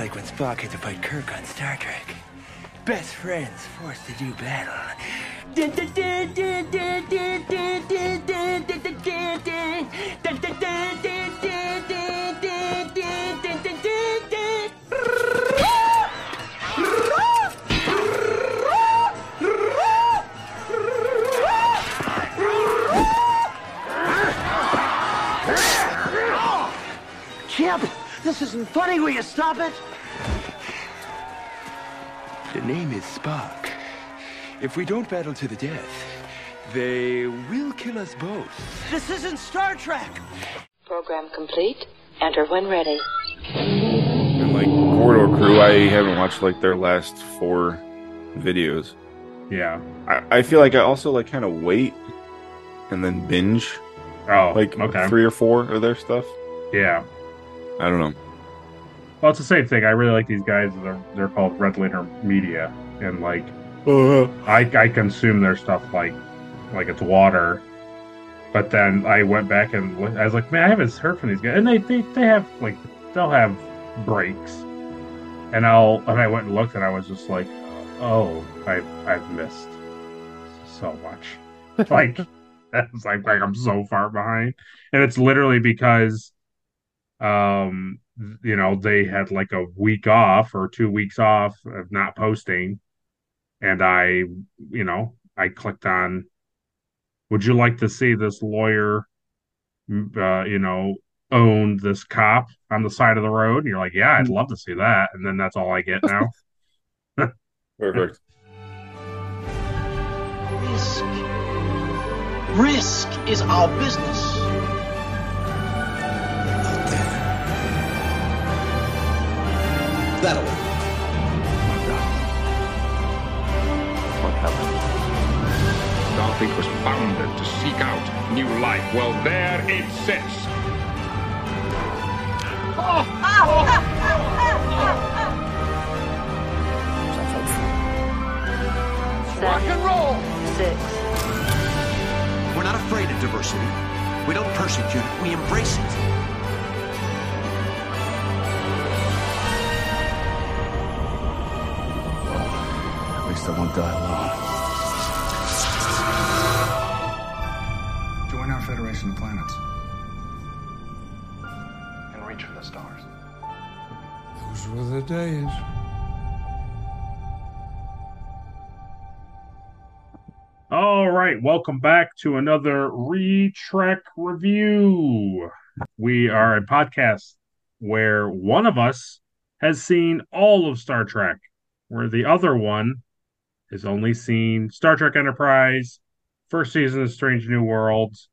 like when Spock had to fight Kirk on Star Trek. Best friends forced to do battle. Chip, this isn't funny. Will you stop it? The name is Spock. If we don't battle to the death, they will kill us both. This isn't Star Trek! Program complete. Enter when ready. And like Corridor Crew, I haven't watched like their last 4 videos. Yeah. I feel like I also like kind of wait and then binge. Oh, like okay. 3 or 4 of their stuff. Yeah. I don't know. Well, it's the same thing. I really like these guys. They're called Red Letter Media, and like I consume their stuff like it's water. But then I went back and I was like, man, I haven't heard from these guys, and they have like they'll have breaks, and I went and looked, and I was just like, oh, I've missed so much. Like it's like I'm so far behind, and it's literally because, you know, they had like a week off or 2 weeks off of not posting. And I clicked on, would you like to see this lawyer, own this cop on the side of the road? And you're like, yeah, I'd love to see that. And then that's all I get now. Perfect. Risk is our business. That'll work. What happened? Starfleet was founded to seek out new life. Well, there it sits. Oh, oh, oh, oh. Rock and roll. 6. We're not afraid of diversity. We don't persecute it. We embrace it. I won't die alone. Join our Federation of Planets and reach for the stars. Those were the days. All right, welcome back to another Retrek review. We are a podcast where one of us has seen all of Star Trek, where the other one has only seen Star Trek Enterprise, first season of Strange New Worlds,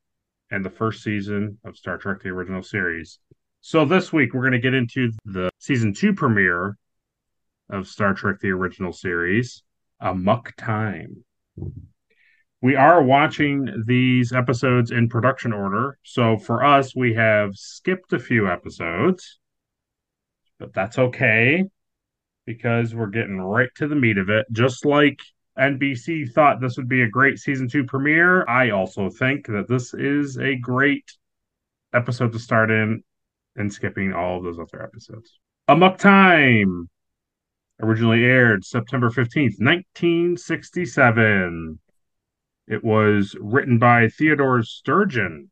and the first season of Star Trek, the original series. So this week, we're going to get into the season 2 premiere of Star Trek, the original series, Amok Time. We are watching these episodes in production order. So for us, we have skipped a few episodes, but that's okay, because we're getting right to the meat of it. Just like NBC thought this would be a great season 2 premiere, I also think that this is a great episode to start in and skipping all of those other episodes. Amok Time originally aired September 15th, 1967. It was written by Theodore Sturgeon,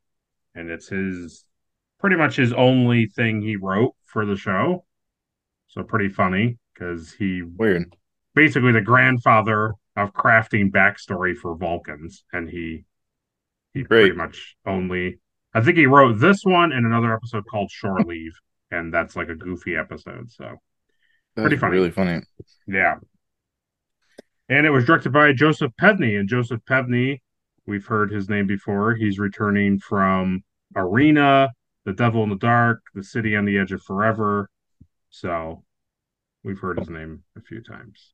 and it's pretty much his only thing he wrote for the show. So pretty funny. Because he weird, basically the grandfather of crafting backstory for Vulcans, and he pretty much only, I think he wrote this one and another episode called Shore Leave, and that's like a goofy episode. So that's pretty funny, really funny, yeah. And it was directed by Joseph Pevney, and Joseph Pevney, we've heard his name before. He's returning from Arena, The Devil in the Dark, The City on the Edge of Forever, so. We've heard his name a few times.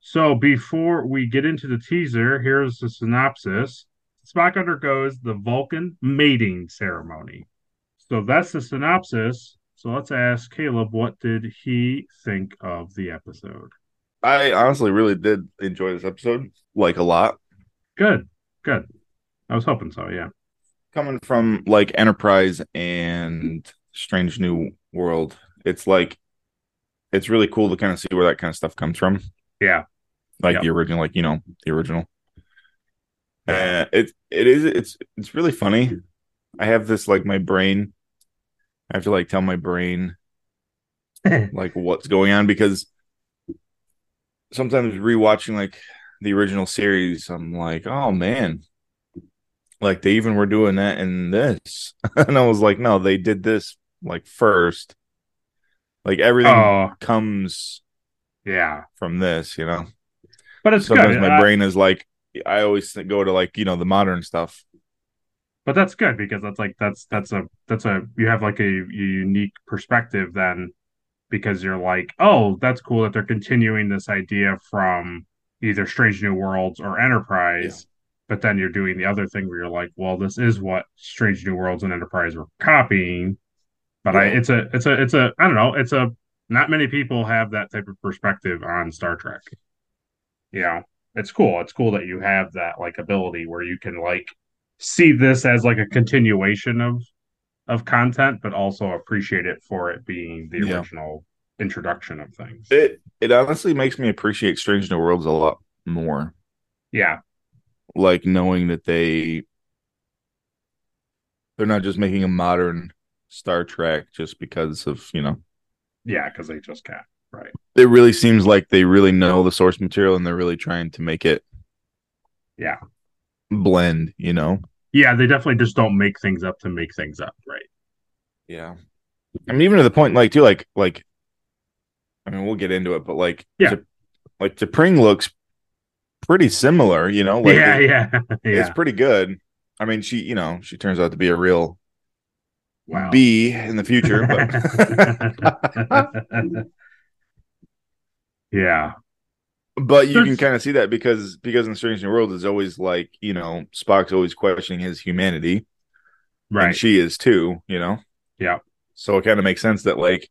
So before we get into the teaser, here's the synopsis. Spock undergoes the Vulcan mating ceremony. So that's the synopsis. So let's ask Caleb, what did he think of the episode? I honestly really did enjoy this episode, like a lot. Good. I was hoping so, yeah. Coming from like Enterprise and Strange New World, it's like it's really cool to kind of see where that kind of stuff comes from. Yeah. The original, like, you know, the original. It's really funny. I have this, like, my brain, I have to, like, tell my brain, like, what's going on, because sometimes rewatching, like, the original series, I'm like, oh, man, like, they even were doing that in this. And I was like, no, they did this, like, first. Like, everything comes from this, you know? But it's sometimes good. My brain is like, I always go to, like, you know, the modern stuff. But that's good, because that's like that's you have like a unique perspective then, because you're like, oh, that's cool that they're continuing this idea from either Strange New Worlds or Enterprise, but then you're doing the other thing where you're like, well, this is what Strange New Worlds and Enterprise were copying. But it's a I don't know, it's a, not many people have that type of perspective on Star Trek. You know, it's cool. It's cool that you have that, like, ability where you can, like, see this as like a continuation of content, but also appreciate it for it being the original introduction of things. It honestly makes me appreciate Strange New Worlds a lot more. Yeah. Like, knowing that they're not just making a modern Star Trek just because of, you know. Yeah, because they just can't. Right. It really seems like they really know the source material, and they're really trying to make it blend, you know? Yeah, they definitely just don't make things up to make things up, right? Yeah. I mean, even to the point, like, too, like, I mean, we'll get into it, but, like, like, T'Pring looks pretty similar, you know? Like, it's pretty good. I mean, she, you know, she turns out to be a real bee in the future, but... Yeah. But you can kind of see that because in Strange New Worlds, it's always like, you know, Spock's always questioning his humanity. Right. And she is too, you know? Yeah. So it kind of makes sense that, like,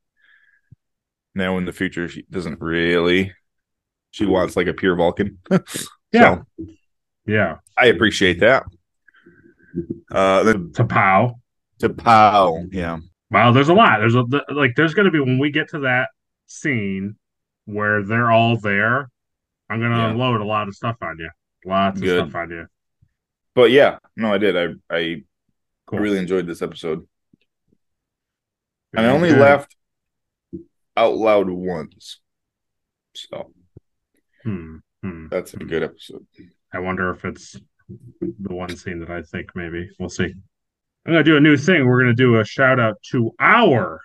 now in the future, she doesn't really. She wants, like, a pure Vulcan. So, I appreciate that. T'Pau. Yeah. Wow, there's a lot. There's going to be, when we get to that scene where they're all there, I'm going to unload a lot of stuff on you. But yeah, no, I did. I really enjoyed this episode. And I only laughed out loud once. So that's a good episode. I wonder if it's the one scene that I think maybe. We'll see. I'm going to do a new thing. We're going to do a shout out to our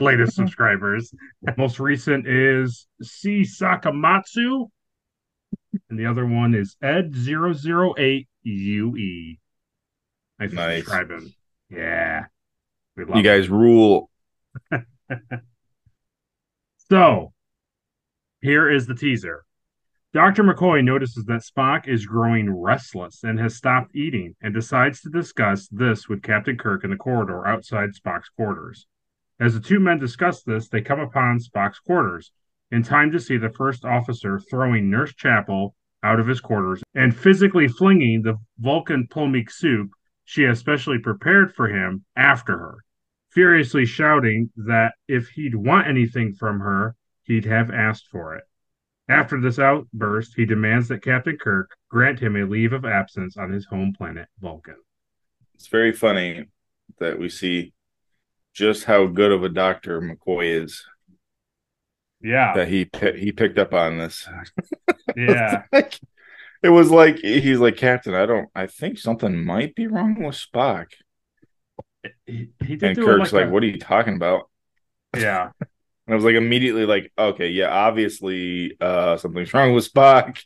latest subscribers. Most recent is C. Sakamatsu, and the other one is Ed008UE. Nice. Subscribe him. Yeah. We love you guys him. Rule. So, here is the teaser. Dr. McCoy notices that Spock is growing restless and has stopped eating, and decides to discuss this with Captain Kirk in the corridor outside Spock's quarters. As the two men discuss this, they come upon Spock's quarters, in time to see the first officer throwing Nurse Chapel out of his quarters and physically flinging the Vulcan plomeek soup she has specially prepared for him after her, furiously shouting that if he'd want anything from her, he'd have asked for it. After this outburst, he demands that Captain Kirk grant him a leave of absence on his home planet, Vulcan. It's very funny that we see just how good of a doctor McCoy is. Yeah. That he picked up on this. Yeah. It was like, he's like, Captain, I think something might be wrong with Spock. He did. And Kirk's like, what are you talking about? Yeah. And I was like, immediately like, okay, yeah, obviously something's wrong with Spock.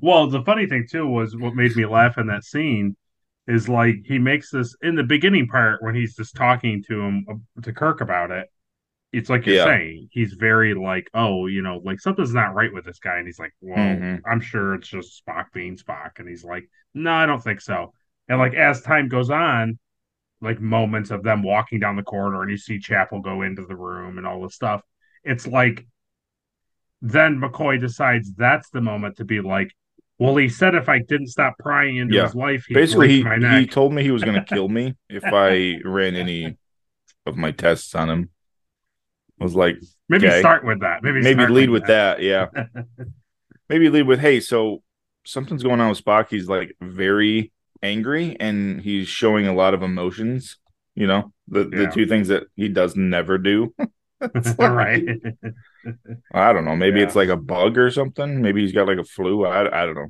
Well, the funny thing too was what made me laugh in that scene is, like, he makes this in the beginning part when he's just talking to him, to Kirk about it. It's like you're saying, he's very like, oh, you know, like something's not right with this guy. And he's like, well, I'm sure it's just Spock being Spock. And he's like, no, I don't think so. And, like, as time goes on, like moments of them walking down the corridor and you see Chapel go into the room and all this stuff. It's like, then McCoy decides that's the moment to be like, well, he said if I didn't stop prying into his life, he'd break my neck. He told me he was going to kill me if I ran any of my tests on him. I was like, maybe okay, start with that. Maybe lead with that. Yeah. Maybe lead with, hey, so something's going on with Spock. He's like very angry and he's showing a lot of emotions. You know, the two things that he does never do. Like, right. I don't know. Maybe it's like a bug or something. Maybe he's got like a flu. I don't know.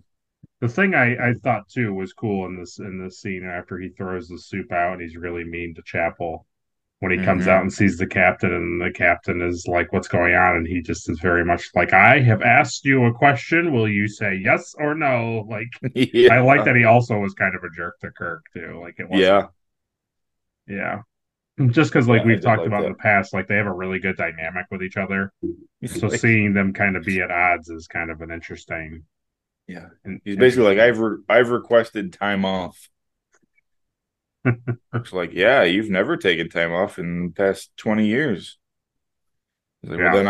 The thing I thought too was cool in this scene after he throws the soup out and he's really mean to Chapel. When he comes out and sees the captain, and the captain is like, what's going on? And he just is very much like, I have asked you a question. Will you say yes or no? Like, yeah. I like that he also was kind of a jerk to Kirk, too. Like, it wasn't. Yeah. Just because, like, we've talked about in the past, like, they have a really good dynamic with each other. So seeing them kind of be at odds is kind of an interesting. Yeah. He's basically like, I've requested time off. It's like, yeah, you've never taken time off in the past 20 years. Like, well,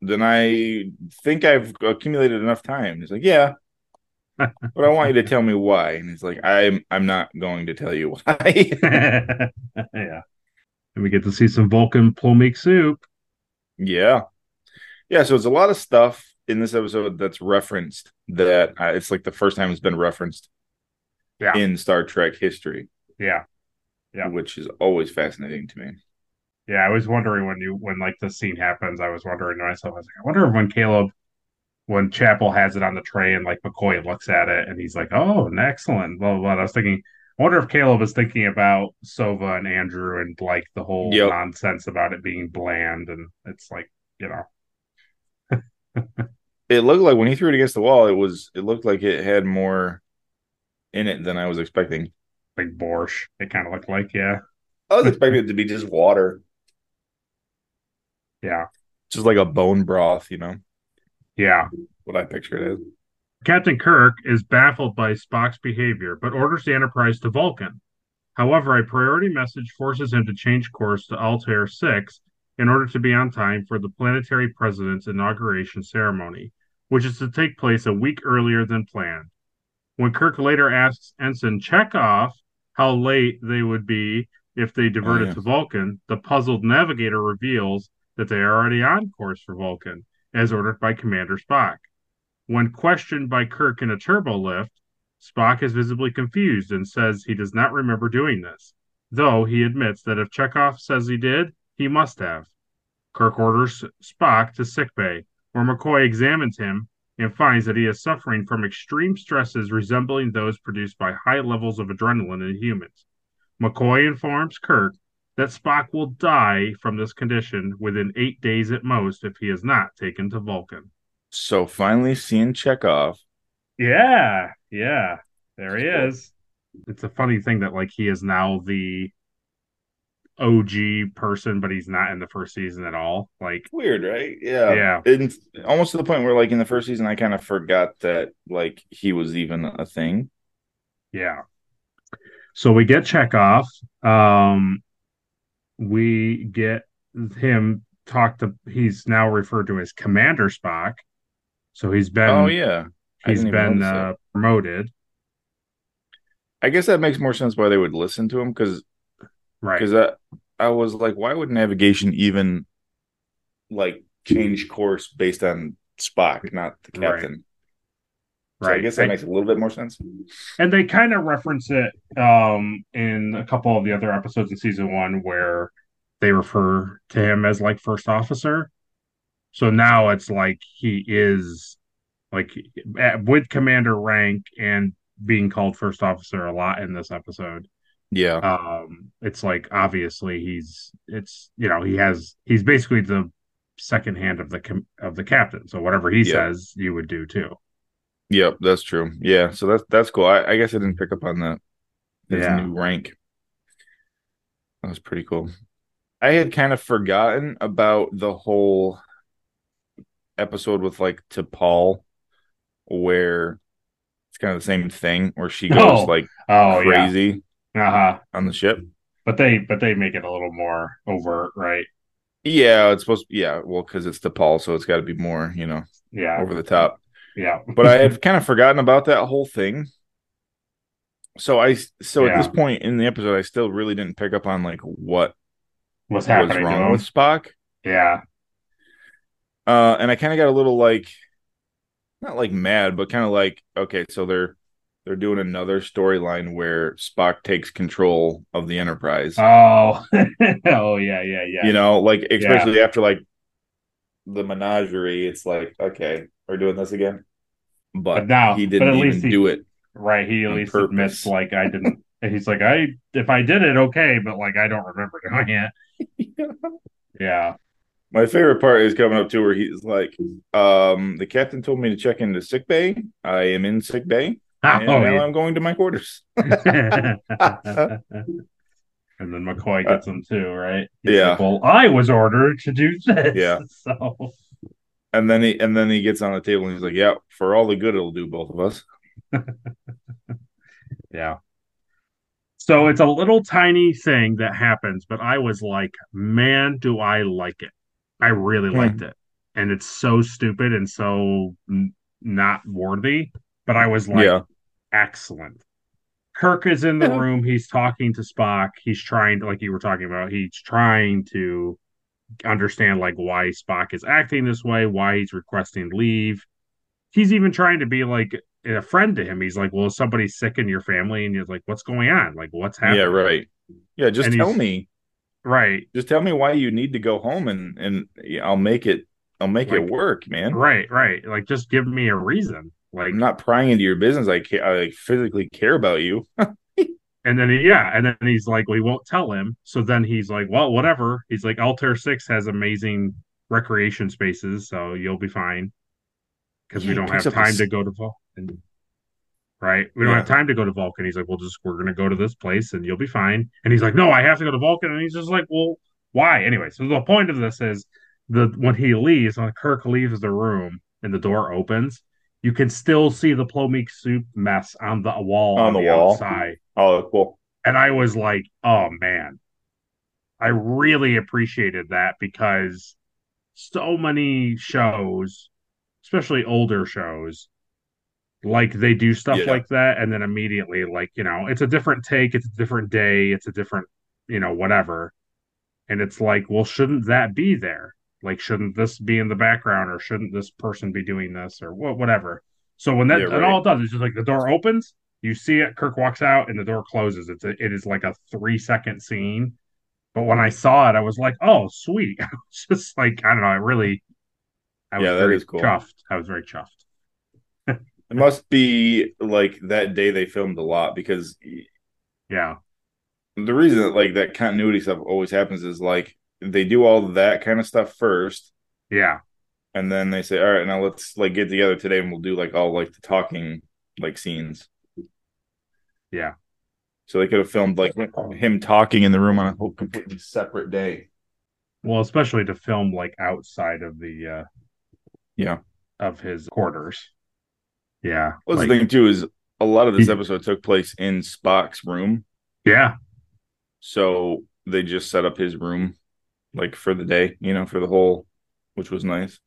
then I think I've accumulated enough time. He's like, yeah, but I want you to tell me why. And he's like, I'm not going to tell you why. Yeah. And we get to see some Vulcan plomeek soup. Yeah. Yeah. So it's a lot of stuff in this episode that's referenced that it's like the first time it's been referenced. Yeah. In Star Trek history. Yeah. Yeah. Which is always fascinating to me. Yeah, I was wondering when like this scene happens, I was wondering to myself, I was like, I wonder if when Chapel has it on the tray and like McCoy looks at it and he's like, oh, excellent, blah, blah, blah. And I was thinking, I wonder if Caleb is thinking about Sova and Andrew and like the whole nonsense about it being bland, and it's like, you know. It looked like when he threw it against the wall, it looked like it had more in it than I was expecting. Like borscht, it kind of looked like, yeah. I was expecting it to be just water. Yeah. Just like a bone broth, you know? Yeah. What I picture it is. Captain Kirk is baffled by Spock's behavior, but orders the Enterprise to Vulcan. However, a priority message forces him to change course to Altair 6 in order to be on time for the planetary president's inauguration ceremony, which is to take place a week earlier than planned. When Kirk later asks Ensign Chekhov how late they would be if they diverted to Vulcan, the puzzled navigator reveals that they are already on course for Vulcan, as ordered by Commander Spock. When questioned by Kirk in a turbo lift, Spock is visibly confused and says he does not remember doing this, though he admits that if Chekhov says he did, he must have. Kirk orders Spock to sickbay, where McCoy examines him and finds that he is suffering from extreme stresses resembling those produced by high levels of adrenaline in humans. McCoy informs Kirk that Spock will die from this condition within 8 days at most if he is not taken to Vulcan. So finally seeing Chekhov. Yeah, yeah. There he is. It's a funny thing that like he is now the OG person, but he's not in the first season at all. Like, weird, right? Yeah. And almost to the point where, like, in the first season, I kind of forgot that, like, he was even a thing. Yeah. So we get Chekhov. We get him he's now referred to as Commander Spock. So he's been, promoted. I guess that makes more sense why they would listen to him, because I was like, why would navigation even like change course based on Spock, not the captain? Right. So I guess that makes a little bit more sense. And they kind of reference it in a couple of the other episodes in season one where they refer to him as like first officer. So now it's like he is like with commander rank and being called first officer a lot in this episode. Yeah. It's like, obviously he's basically the second hand of the captain. So whatever he says, you would do too. Yep. That's true. Yeah. So that's cool. I guess I didn't pick up on that. His new rank. That was pretty cool. I had kind of forgotten about the whole episode with like T'Pol where it's kind of the same thing where she goes crazy. Yeah. On the ship, but they make it a little more overt, right? Yeah, it's supposed to, well, because it's T'Pol, so it's got to be more, you know, over the top. Yeah, but I had kind of forgotten about that whole thing. So at this point in the episode, I still really didn't pick up on like what was happening wrong with Spock. Yeah. And I kind of got a little like, not like mad, but kind of like, okay, so they're doing another storyline where Spock takes control of the Enterprise. Oh, oh yeah. You know, like especially after like the menagerie, it's like, okay, we're doing this again. But now he didn't even do it. Right, he at least admits, like, I didn't. He's like, if I did it, okay, but like I don't remember doing it. Yeah. My favorite part is coming up to where he's like, the captain told me to check into sick bay. I am in sick bay. And now I'm going to my quarters. And then McCoy gets him too, right? He's like, well, I was ordered to do this. Yeah. So. And then he gets on the table and he's like, yeah, for all the good it'll do both of us. Yeah. So it's a little tiny thing that happens, but I was like, man, do I like it. I really liked it. And it's so stupid and so not worthy. But I was like, excellent. Kirk is in the room. He's talking to Spock. He's trying to, like you were talking about, he's trying to understand like why Spock is acting this way, why he's requesting leave. He's even trying to be like a friend to him. He's like, well, is somebody sick in your family? And he's like, what's going on? Like, what's happening? Yeah, right. Yeah, just tell me. Right. Just tell me why you need to go home and I'll make it work, man. Right. Like, just give me a reason. Like, I'm not prying into your business. I physically care about you. And then he's like, we won't tell him. So then he's like, well, whatever. He's like, Altair 6 has amazing recreation spaces, so you'll be fine. Because we don't have time to go to Vulcan. Right? We don't have time to go to Vulcan. He's like, we're going to go to this place and you'll be fine. And he's like, no, I have to go to Vulcan. And he's just like, well, why? Anyway, so the point of this is when Kirk leaves the room and the door opens, you can still see the Plomeek soup mess on the wall outside. Oh, cool. And I was like, oh, man. I really appreciated that because so many shows, especially older shows, like they do stuff like that. And then immediately, like, you know, it's a different take. It's a different day. It's a different, you know, whatever. And it's like, well, shouldn't that be there? Like, shouldn't this be in the background, or shouldn't this person be doing this, or whatever? So when that it all does, it's just like the door opens, you see it, Kirk walks out, and the door closes. It is like a 3-second scene. But when I saw it, I was like, oh, sweet. I was just like, I don't know, I was very chuffed. It must be like that day they filmed a lot because the reason that like that continuity stuff always happens is like, they do all that kind of stuff first. Yeah. And then they say, all right, now let's like get together today and we'll do like all like the talking like scenes. Yeah. So they could have filmed like him talking in the room on a whole completely separate day. Well, especially to film like outside of the of his quarters. Yeah. Well, like, the thing too is a lot of this episode took place in Spock's room. Yeah. So they just set up his room like for the day, you know, for the whole, which was nice.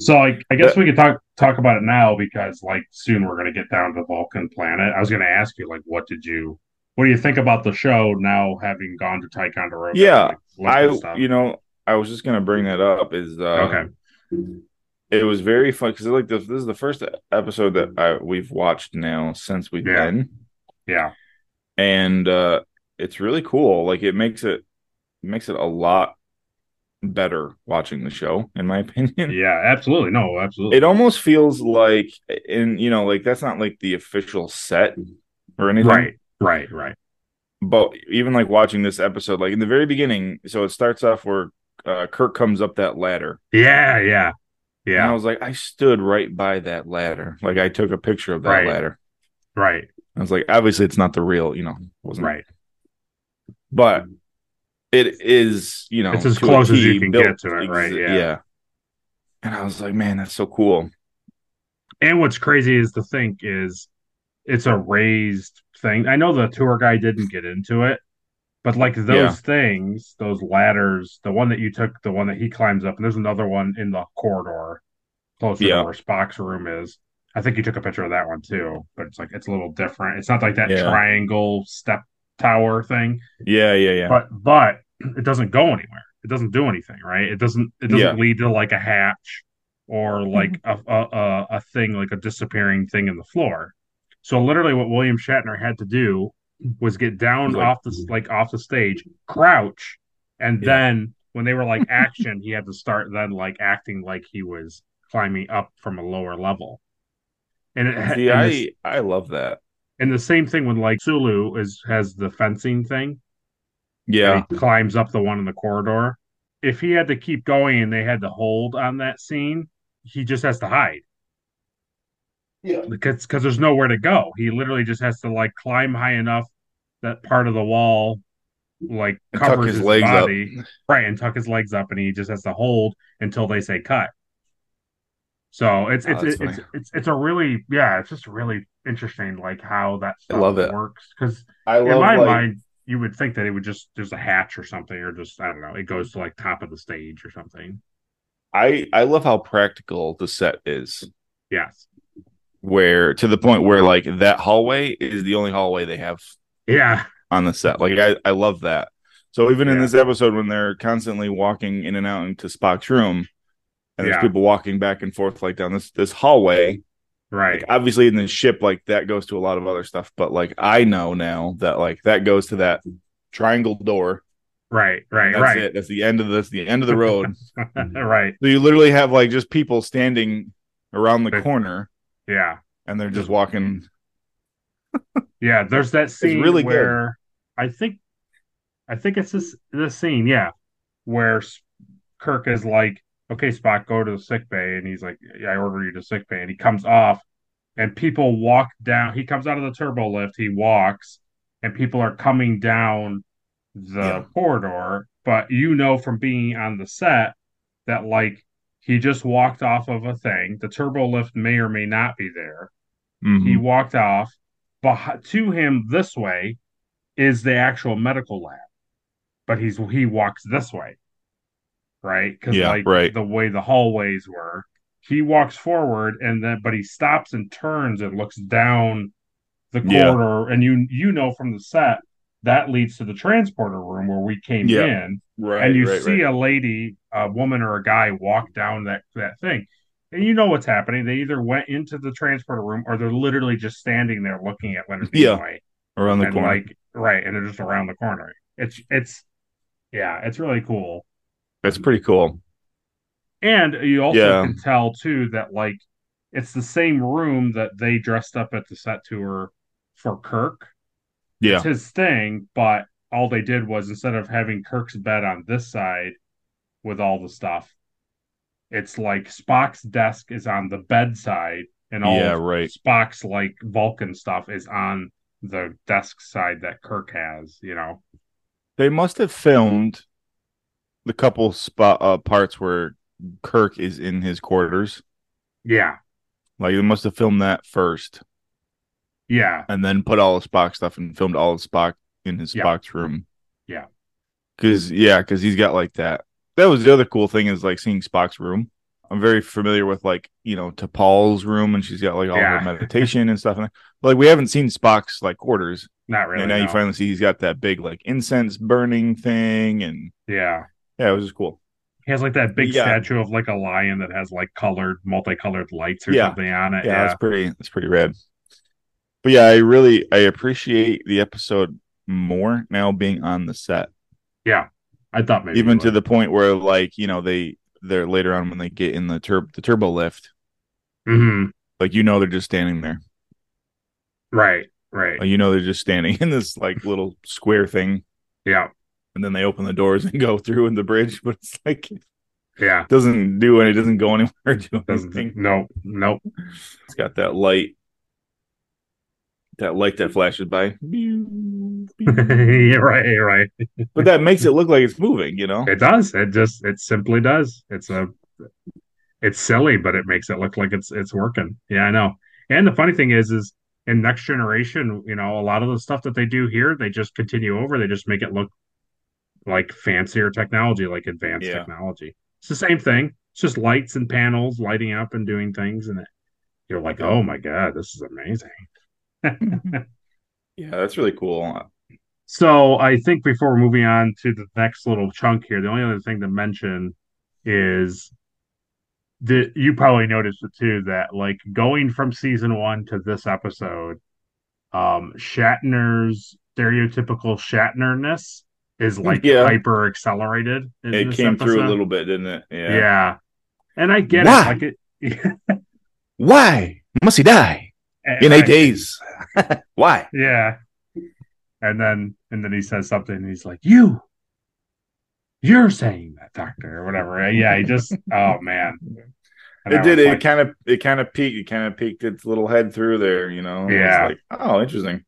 So I guess we could talk about it now because like soon we're going to get down to Vulcan Planet. I was going to ask you like, what do you think about the show now having gone to Ticonderoga? Yeah, and, like, I was just going to bring that up is okay. It was very fun because like this is the first episode that we've watched now since we've been. Yeah, and it's really cool. Like it makes it a lot better watching the show, in my opinion. Yeah, absolutely. No, absolutely. It almost feels like, and you know, like that's not like the official set or anything. Right. But even like watching this episode, like in the very beginning, so it starts off where Kirk comes up that ladder. Yeah. And I was like, I stood right by that ladder. Like I took a picture of that ladder. Right. I was like, obviously it's not the real, you know, wasn't right. But it is, you know, it's as close as you can get to it, right? Yeah. And I was like, man, that's so cool. And what's crazy is the thing is it's a raised thing. I know the tour guy didn't get into it, but like those things, those ladders, the one that you took, the one that he climbs up, and there's another one in the corridor closer to where Spock's room is. I think you took a picture of that one too, but it's like, it's a little different. It's not like that triangle step tower thing. But it doesn't go anywhere. it doesn't do anything, right? It doesn't lead to like a hatch or like a thing, like a disappearing thing in the floor. So literally what William Shatner had to do was get down off the stage, crouch, and then when they were like action, he had to start then like acting like he was climbing up from a lower level. And I love that. And the same thing when like Sulu has the fencing thing. Yeah. He climbs up the one in the corridor. If he had to keep going and they had to hold on that scene, he just has to hide. Yeah. Because there's nowhere to go. He literally just has to like climb high enough that part of the wall like covers his legs body. Up. Right, and tuck his legs up, and he just has to hold until they say cut. So it's a really it's just really interesting like how that stuff works, because in my mind you would think that it would just there's a hatch or something, or just I don't know, it goes to like top of the stage or something. I love how practical the set is. Yes, where to the point where like that hallway is the only hallway they have. Yeah, on the set, like I love that. So even in this episode when they're constantly walking in and out into Spock's room. And there's people walking back and forth like down this hallway. Right. Like, obviously in the ship, like that goes to a lot of other stuff, but like I know now that like that goes to that triangle door. Right. That's it. That's the end of this, the end of the road. Right. So you literally have like just people standing around the corner. Yeah. And they're just walking. Yeah, there's that scene really where good. I think it's this scene, where Kirk is like, okay, Spock, go to the sick bay, and he's like, I order you to sick bay, and he comes off, and people walk down. He comes out of the turbo lift, he walks, and people are coming down the corridor. But you know from being on the set that like he just walked off of a thing. The turbo lift may or may not be there. Mm-hmm. He walked off, but to him this way is the actual medical lab, but he walks this way. Right, because the way the hallways were, he walks forward and then, but he stops and turns and looks down the corridor, and you know from the set that leads to the transporter room where we came in, right? And you see a lady, a woman, or a guy walk down that thing, and you know what's happening. They either went into the transporter room or they're literally just standing there looking at Leonard Nimoy around the corner, and they're just around the corner. It's really cool. That's pretty cool. And you also can tell, too, that, like, it's the same room that they dressed up at the set tour for Kirk. Yeah. It's his thing, but all they did was, instead of having Kirk's bed on this side with all the stuff, it's like Spock's desk is on the bedside, and all Spock's, like, Vulcan stuff is on the desk side that Kirk has, you know? They must have filmed the couple parts where Kirk is in his quarters. Yeah. Like, they must have filmed that first. Yeah. And then put all the Spock stuff and filmed all of Spock in his Spock's room. Yeah. Because he's got, like, that. That was the other cool thing is, like, seeing Spock's room. I'm very familiar with, like, you know, T'Pol's room, and she's got, like, all her meditation and stuff. But, like, we haven't seen Spock's, like, quarters. Not really, And now you finally see he's got that big, like, incense burning thing, and... Yeah. Yeah, it was just cool. He has like that big statue of like a lion that has like multicolored lights or something on it. Yeah, it's pretty rad. But yeah, I appreciate the episode more now being on the set. Yeah, I thought maybe even to the point where like, you know, they're later on when they get in the turbo lift, like, you know, they're just standing there. Right. Like, you know, they're just standing in this like little square thing. Yeah. And then they open the doors and go through in the bridge, but it's like, doesn't go anywhere. Nope. It's got that light that flashes by. Right. But that makes it look like it's moving, you know? It does. It simply does. It's silly, but it makes it look like it's working. Yeah, I know. And the funny thing is in Next Generation, you know, a lot of the stuff that they do here, they just continue over. They just make it look like fancier technology, like advanced technology. It's the same thing. It's just lights and panels lighting up and doing things, and you're like, oh my god, this is amazing. Yeah, that's really cool. So I think before moving on to the next little chunk here, the only other thing to mention is that you probably noticed it too, that like going from season one to this episode, Shatner's stereotypical Shatner-ness is like hyper accelerated. It came through a little bit, didn't it? Yeah. And I get it. Why must he die in 8 days? Why? Yeah. And then he says something and he's like, you're saying that, doctor, or whatever. Yeah, he just oh man. And it did like, it kind of peeked its little head through there, you know. Yeah. It's like, oh, interesting.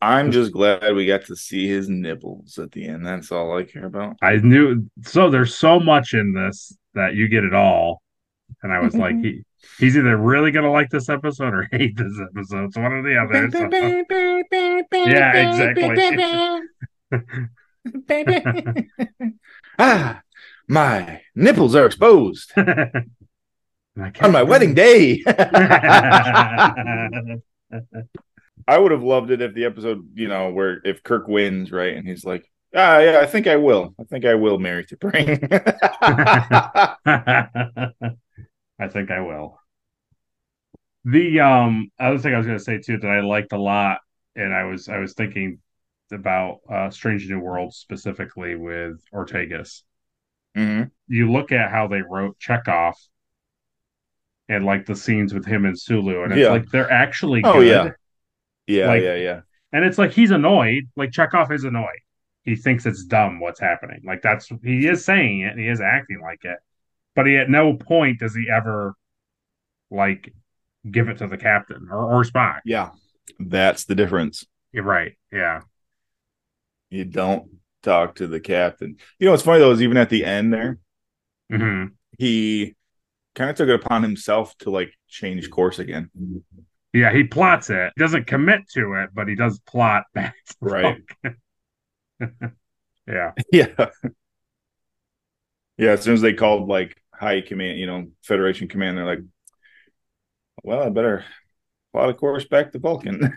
I'm just glad we got to see his nipples at the end. That's all I care about. I knew so there's so much in this that you get it all. And I was like, he's either really gonna like this episode or hate this episode. It's one or the other. So. Yeah, exactly. Baby. Ah, my nipples are exposed on my wedding day. I would have loved it if the episode, you know, where if Kirk wins, right, and he's like, yeah, I think I will marry to bring. I think I will. The other thing I was going to say too that I liked a lot, and I was thinking about Strange New World specifically with Ortegas. Mm-hmm. You look at how they wrote Chekhov and like the scenes with him and Sulu, and it's like they're actually good. Yeah. And it's like he's annoyed. Like Chekhov is annoyed. He thinks it's dumb what's happening. Like he is saying it and he is acting like it. But he, at no point does he ever like give it to the captain or Spock. Yeah. That's the difference. You're right. Yeah. You don't talk to the captain. You know, what's funny, though, is even at the end there, he kind of took it upon himself to, like, change course again. Yeah, he plots it. He doesn't commit to it, but he does plot back. Right. Yeah. Yeah. Yeah, as soon as they called, like, high command, you know, Federation command, they're like, well, I better plot a course back to Vulcan.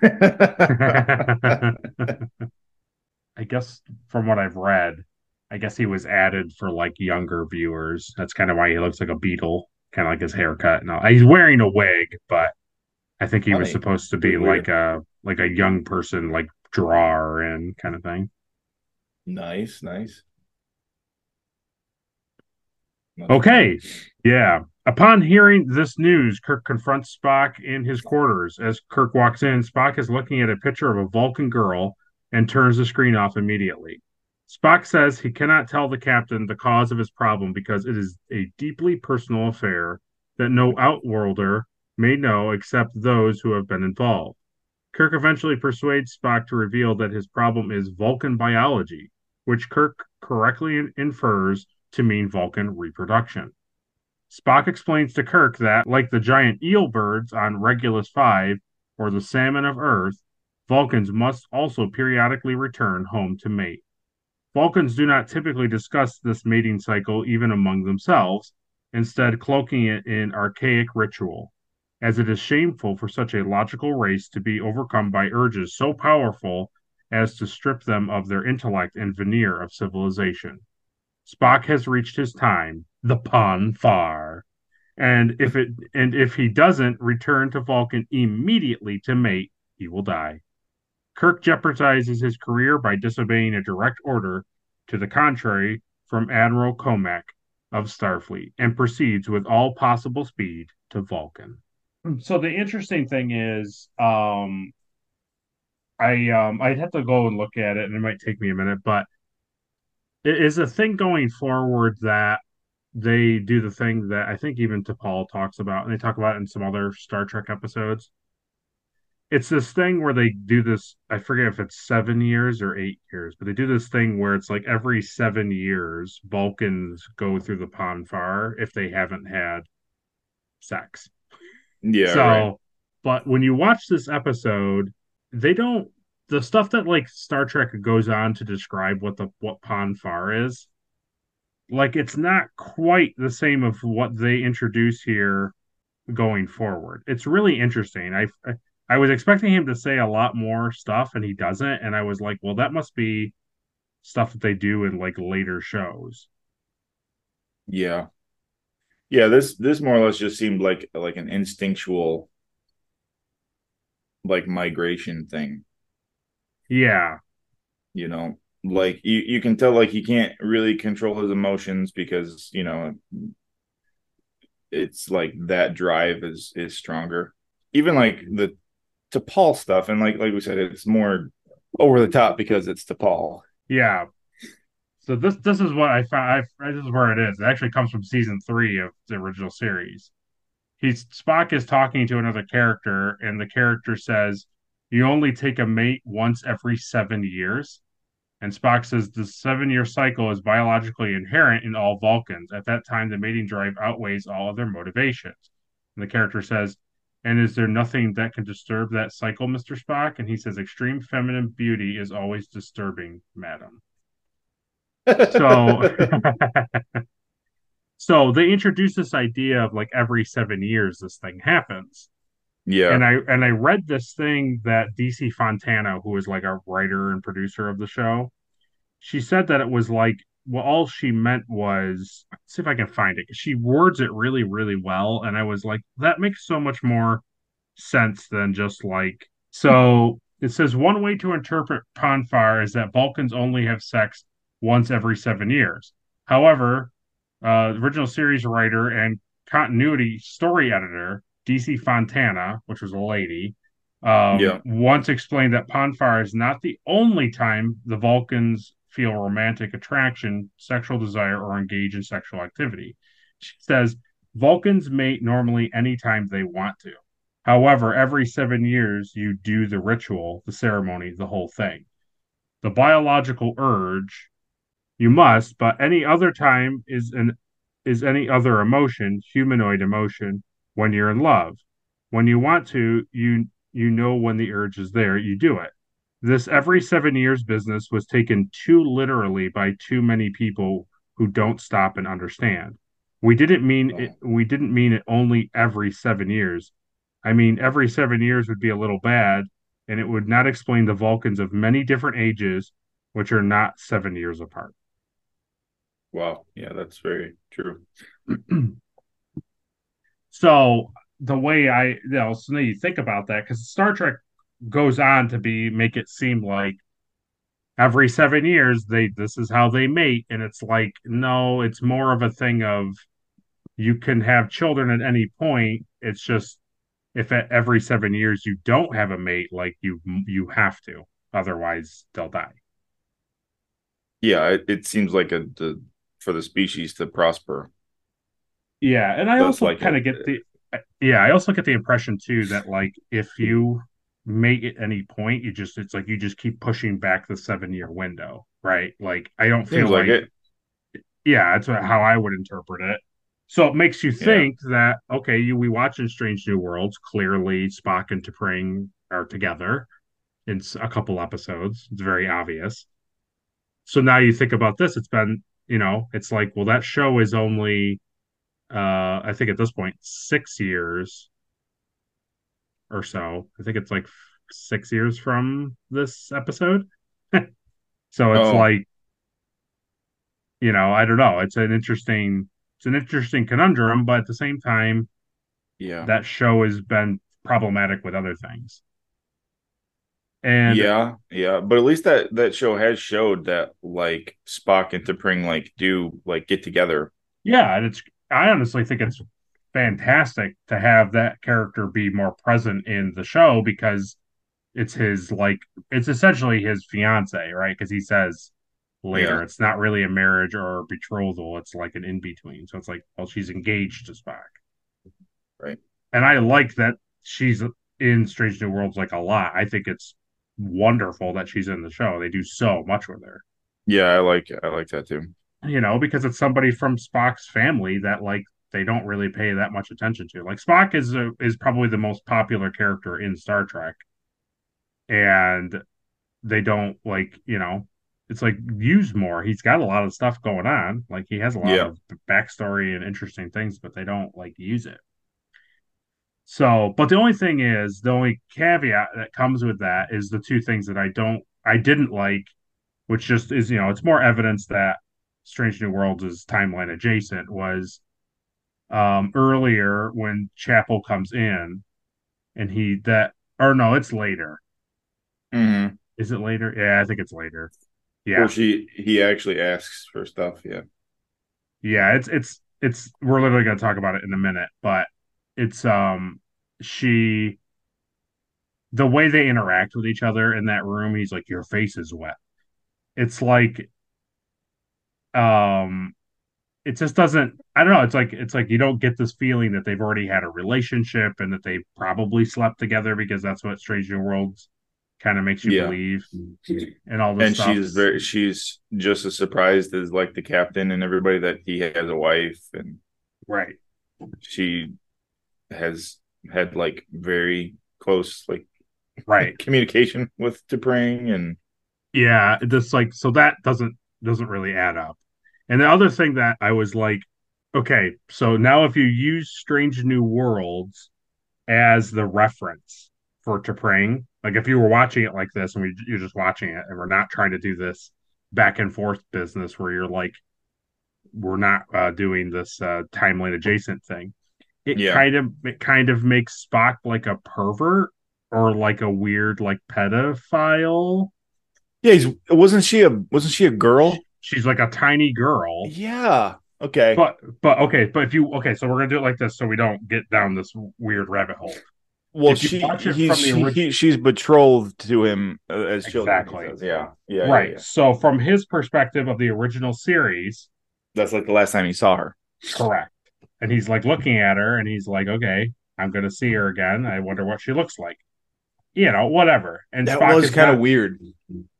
I guess from what I've read, I guess he was added for like younger viewers. That's kind of why he looks like a Beatle, kind of like his haircut. And all. He's wearing a wig, but I think he was supposed to be like a young person, like drawer and kind of thing. Nice. Okay, yeah. Upon hearing this news, Kirk confronts Spock in his quarters. As Kirk walks in, Spock is looking at a picture of a Vulcan girl and turns the screen off immediately. Spock says he cannot tell the captain the cause of his problem because it is a deeply personal affair that no outworlder may know except those who have been involved. Kirk eventually persuades Spock to reveal that his problem is Vulcan biology, which Kirk correctly infers to mean Vulcan reproduction. Spock explains to Kirk that, like the giant eel birds on Regulus V or the salmon of Earth, Vulcans must also periodically return home to mate. Vulcans do not typically discuss this mating cycle even among themselves, instead cloaking it in archaic ritual, as it is shameful for such a logical race to be overcome by urges so powerful as to strip them of their intellect and veneer of civilization. Spock has reached his time, the Ponfar, and if he doesn't return to Vulcan immediately to mate, he will die. Kirk jeopardizes his career by disobeying a direct order to the contrary from Admiral Comac of Starfleet and proceeds with all possible speed to Vulcan. So the interesting thing is, I'd have to go and look at it, and it might take me a minute, but it is a thing going forward that they do the thing that I think even T'Pol talks about, and they talk about it in some other Star Trek episodes. It's this thing where they do this, I forget if it's 7 years or 8 years, but they do this thing where it's like every 7 years, Vulcans go through the Ponfar if they haven't had sex. Yeah. So, right. But when you watch this episode, they don't, the stuff that like Star Trek goes on to describe what Ponfar is, like it's not quite the same of what they introduce here going forward. It's really interesting. I I was expecting him to say a lot more stuff, and he doesn't. And I was like, well, that must be stuff that they do in like later shows. Yeah. Yeah, this more or less just seemed like an instinctual like migration thing. Yeah. You know, like you can tell like he can't really control his emotions because, you know, it's like that drive is stronger. Even like the T'Pol stuff, and like we said, it's more over the top because it's T'Pol. Yeah. So this is what I found. This is where it is. It actually comes from season 3 of the original series. Spock is talking to another character, and the character says, "You only take a mate once every 7 years." And Spock says, "The 7-year cycle is biologically inherent in all Vulcans. At that time, the mating drive outweighs all other motivations." And the character says, "And is there nothing that can disturb that cycle, Mr. Spock?" And he says, "Extreme feminine beauty is always disturbing, madam." So they introduced this idea of like every 7 years this thing happens. Yeah. And I read this thing that DC Fontana, who is like a writer and producer of the show, she said that it was like, well, all she meant was, let's see if I can find it. She words it really, really well. And I was like, that makes so much more sense than just like, so it says one way to interpret Ponfar is that Vulcans only have sex once every 7 years. However, the original series writer and continuity story editor, DC Fontana, which was a lady, once explained that Ponfar is not the only time the Vulcans feel romantic attraction, sexual desire, or engage in sexual activity. She says, Vulcans mate normally anytime they want to. However, every 7 years, you do the ritual, the ceremony, the whole thing. The biological urge... You must, but any other time is any other emotion, humanoid emotion, when you're in love. When you want to, you know when the urge is there, you do it. This every 7 years business was taken too literally by too many people who don't stop and understand. We didn't mean it only every 7 years. I mean, every 7 years would be a little bad, and it would not explain the Vulcans of many different ages, which are not 7 years apart. Wow. Yeah, that's very true. So the way so now you think about that, because Star Trek goes on to make it seem like every 7 years, this is how they mate. And it's like, no, it's more of a thing of you can have children at any point. It's just, if at every 7 years you don't have a mate, like you have to, otherwise they'll die. Yeah, it seems like for the species to prosper. Yeah, and I also kind of get the impression too that like if you mate at any point, it's like you just keep pushing back the 7 year window, right? Like I don't feel like it. Yeah, that's how I would interpret it. So it makes you think that okay, we watch in Strange New Worlds. Clearly, Spock and T'Pring are together in a couple episodes. It's very obvious. So now you think about this, it's been, you know, it's like, well, that show is only, I think at this point, 6 years or so. I think it's like 6 years from this episode. So it's like, you know, I don't know. It's an interesting conundrum, but at the same time, that show has been problematic with other things. And but at least that show has showed that like Spock and T'Pring like do like get together. Yeah, and I honestly think it's fantastic to have that character be more present in the show because it's essentially his fiance, right? Because he says later it's not really a marriage or a betrothal; it's like an in between. So it's like, well, she's engaged to Spock, right? And I like that she's in Strange New Worlds like a lot. I think it's wonderful that she's in the show. They do so much with her. Yeah, I like that too. You know, because it's somebody from Spock's family that like they don't really pay that much attention to. Like Spock is probably the most popular character in Star Trek, and they don't like, you know, it's like use more. He's got a lot of stuff going on. Like he has a lot of backstory and interesting things, but they don't like use it. So, but the only thing is, the only caveat that comes with that is the two things that I didn't like, which just is, you know, it's more evidence that Strange New Worlds is timeline adjacent, was earlier when Chapel comes in and it's later. Mm-hmm. Is it later? Yeah, I think it's later. Yeah. Well, he actually asks for stuff. Yeah. Yeah. It's, we're literally going to talk about it in a minute, but it's, the way they interact with each other in that room, he's like, your face is wet. It's like, it just doesn't, I don't know. It's like, you don't get this feeling that they've already had a relationship and that they probably slept together, because that's what Strange New Worlds kind of makes you believe, and all this stuff. And she's just as surprised as like the captain and everybody that he has a wife, and right, she has had like very close communication with T'Pring, and just like, so that doesn't really add up. And the other thing that I was like, okay, so now if you use Strange New Worlds as the reference for T'Pring, like if you were watching it like this and you're just watching it and we're not trying to do this back and forth business where you're like, we're not doing this timeline adjacent thing. It kind of makes Spock like a pervert or like a weird, like pedophile. Yeah. Wasn't she a girl? She's like a tiny girl. Yeah. Okay. So we're going to do it like this so we don't get down this weird rabbit hole. Well, she's betrothed to him as children. Exactly. Yeah. Right. Yeah. So from his perspective of the original series, that's like the last time he saw her. Correct. And he's like looking at her, and he's like, "Okay, I'm going to see her again. I wonder what she looks like." You know, whatever. And that Spock was kind of weird.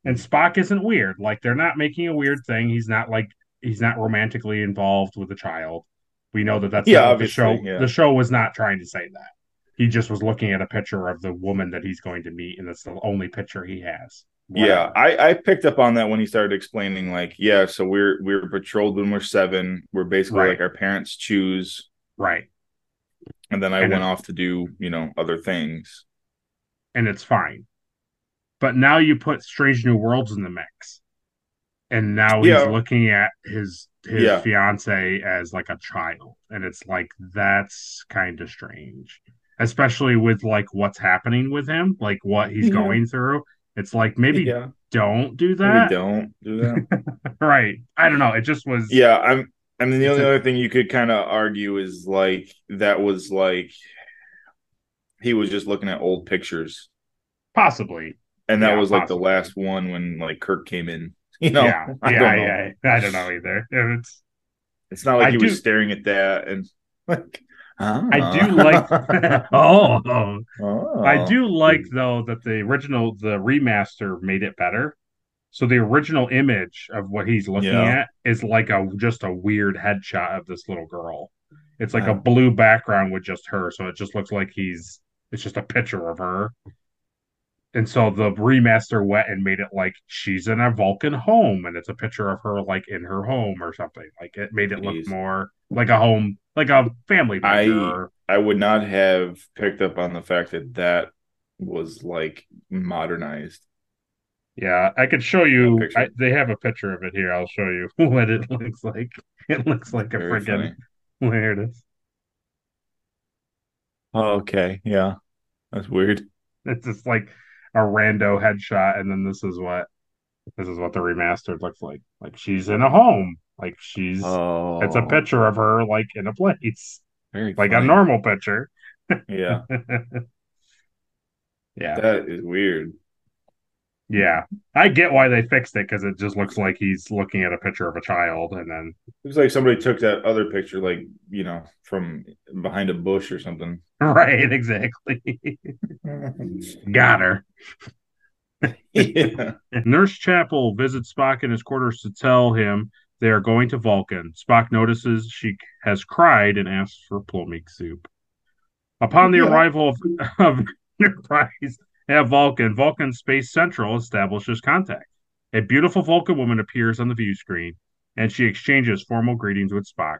And Spock isn't weird. Like, they're not making a weird thing. He's not romantically involved with a child. We know that that's not the show. Yeah. The show was not trying to say that. He just was looking at a picture of the woman that he's going to meet, and that's the only picture he has. Whatever. Yeah, I picked up on that when he started explaining, like, yeah, so we're patrolled when we're 7. We're basically like our parents choose. Right. And then I went off to do, you know, other things. And it's fine. But now you put Strange New Worlds in the mix. And now he's looking at his fiance as like a child. And it's like, that's kind of strange. Especially with like what's happening with him, like what he's going through. It's like, maybe don't do that. Maybe don't do that. Right. I don't know. It just was. Yeah. I mean, the only other thing you could kind of argue is like, that was like, he was just looking at old pictures. Possibly. And that was like the last one when like Kirk came in, you know? Yeah. I don't know either. It's not like he was staring at that and like. I do like though that the remaster made it better. So the original image of what he's looking at is like just a weird headshot of this little girl. It's like a blue background with just her, so it just looks like it's just a picture of her. And so the remaster went and made it like she's in a Vulcan home, and it's a picture of her like in her home or something. Like it made it look more like a home, like a family picture. I would not have picked up on the fact that was like modernized. Yeah, I could show you. They have a picture of it here. I'll show you what it looks like. It looks like a freaking weird. Oh, okay. Yeah, that's weird. It's just like a rando headshot, and then this is what the remastered looks like. Like she's in a home. Like it's a picture of her like in a place. Very like funny. A normal picture. Yeah. Yeah. That is weird. Yeah. I get why they fixed it, because it just looks like he's looking at a picture of a child, and then it looks like somebody took that other picture, like, you know, from behind a bush or something. Right, exactly. Got her. Yeah. Nurse Chapel visits Spock in his quarters to tell him they are going to Vulcan. Spock notices she has cried and asks for plomeek soup. Upon the arrival of Enterprise at Vulcan, Vulcan Space Central establishes contact. A beautiful Vulcan woman appears on the view screen, and she exchanges formal greetings with Spock.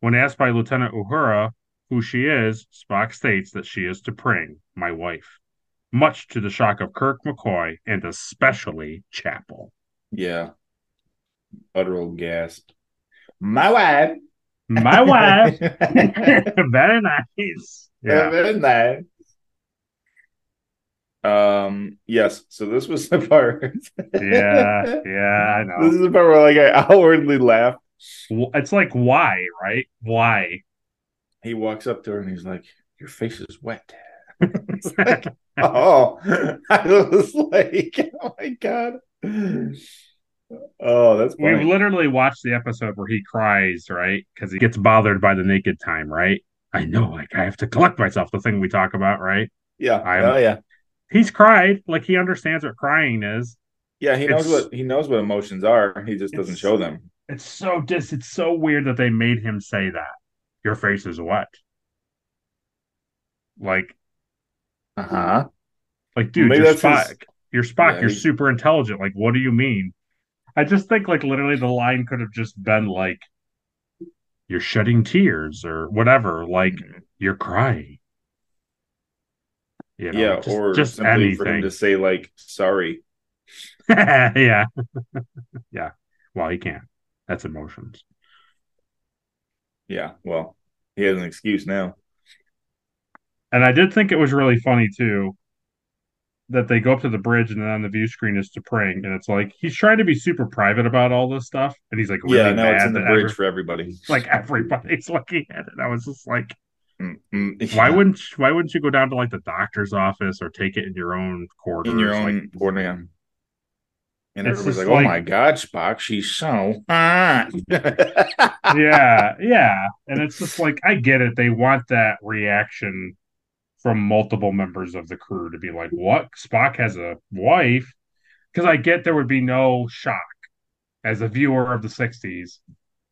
When asked by Lieutenant Uhura who she is, Spock states that she is to Pring, my wife, much to the shock of Kirk, McCoy, and especially Chapel. Yeah. Utter old gasp. My wife. My wife. Very nice. Yeah. Very nice. Yes, so this was the part. yeah, I know. This is the part where like I outwardly laugh. It's like, why, right? Why? He walks up to her and he's like, your face is wet. It's like, oh. I was like, oh my God. Oh, that's funny. We've literally watched the episode where he cries, right? Because he gets bothered by the naked time, right? I know, like, I have to collect myself, the thing we talk about, right? Yeah. Yeah. He's cried, like he understands what crying is. Yeah, he knows what emotions are. He just doesn't show them. It's so weird that they made him say that. Your face is wet. Like, Like, dude, maybe you're Spock. Yeah, you're super intelligent. Like, what do you mean? I just think, like, literally, the line could have just been like, "You're shedding tears" or whatever. Like, you're crying. You know, yeah, just something anything. For him to say, like, sorry. Yeah. Yeah. Well, he can't. That's emotions. Yeah, well, he has an excuse now. And I did think it was really funny, too, that they go up to the bridge and then on the view screen is to Pring, and it's like, he's trying to be super private about all this stuff, and he's like, really it's in the bridge for everybody. Like, everybody's looking at it. I was just like, Why wouldn't you go down to like the doctor's office or take it in your own quarters? In your own quarter, yeah. And everybody's like, "Oh my God, Spock, she's so hot." Yeah. And it's just like, I get it. They want that reaction from multiple members of the crew to be like, "What? Spock has a wife?" Because I get there would be no shock as a viewer of the '60s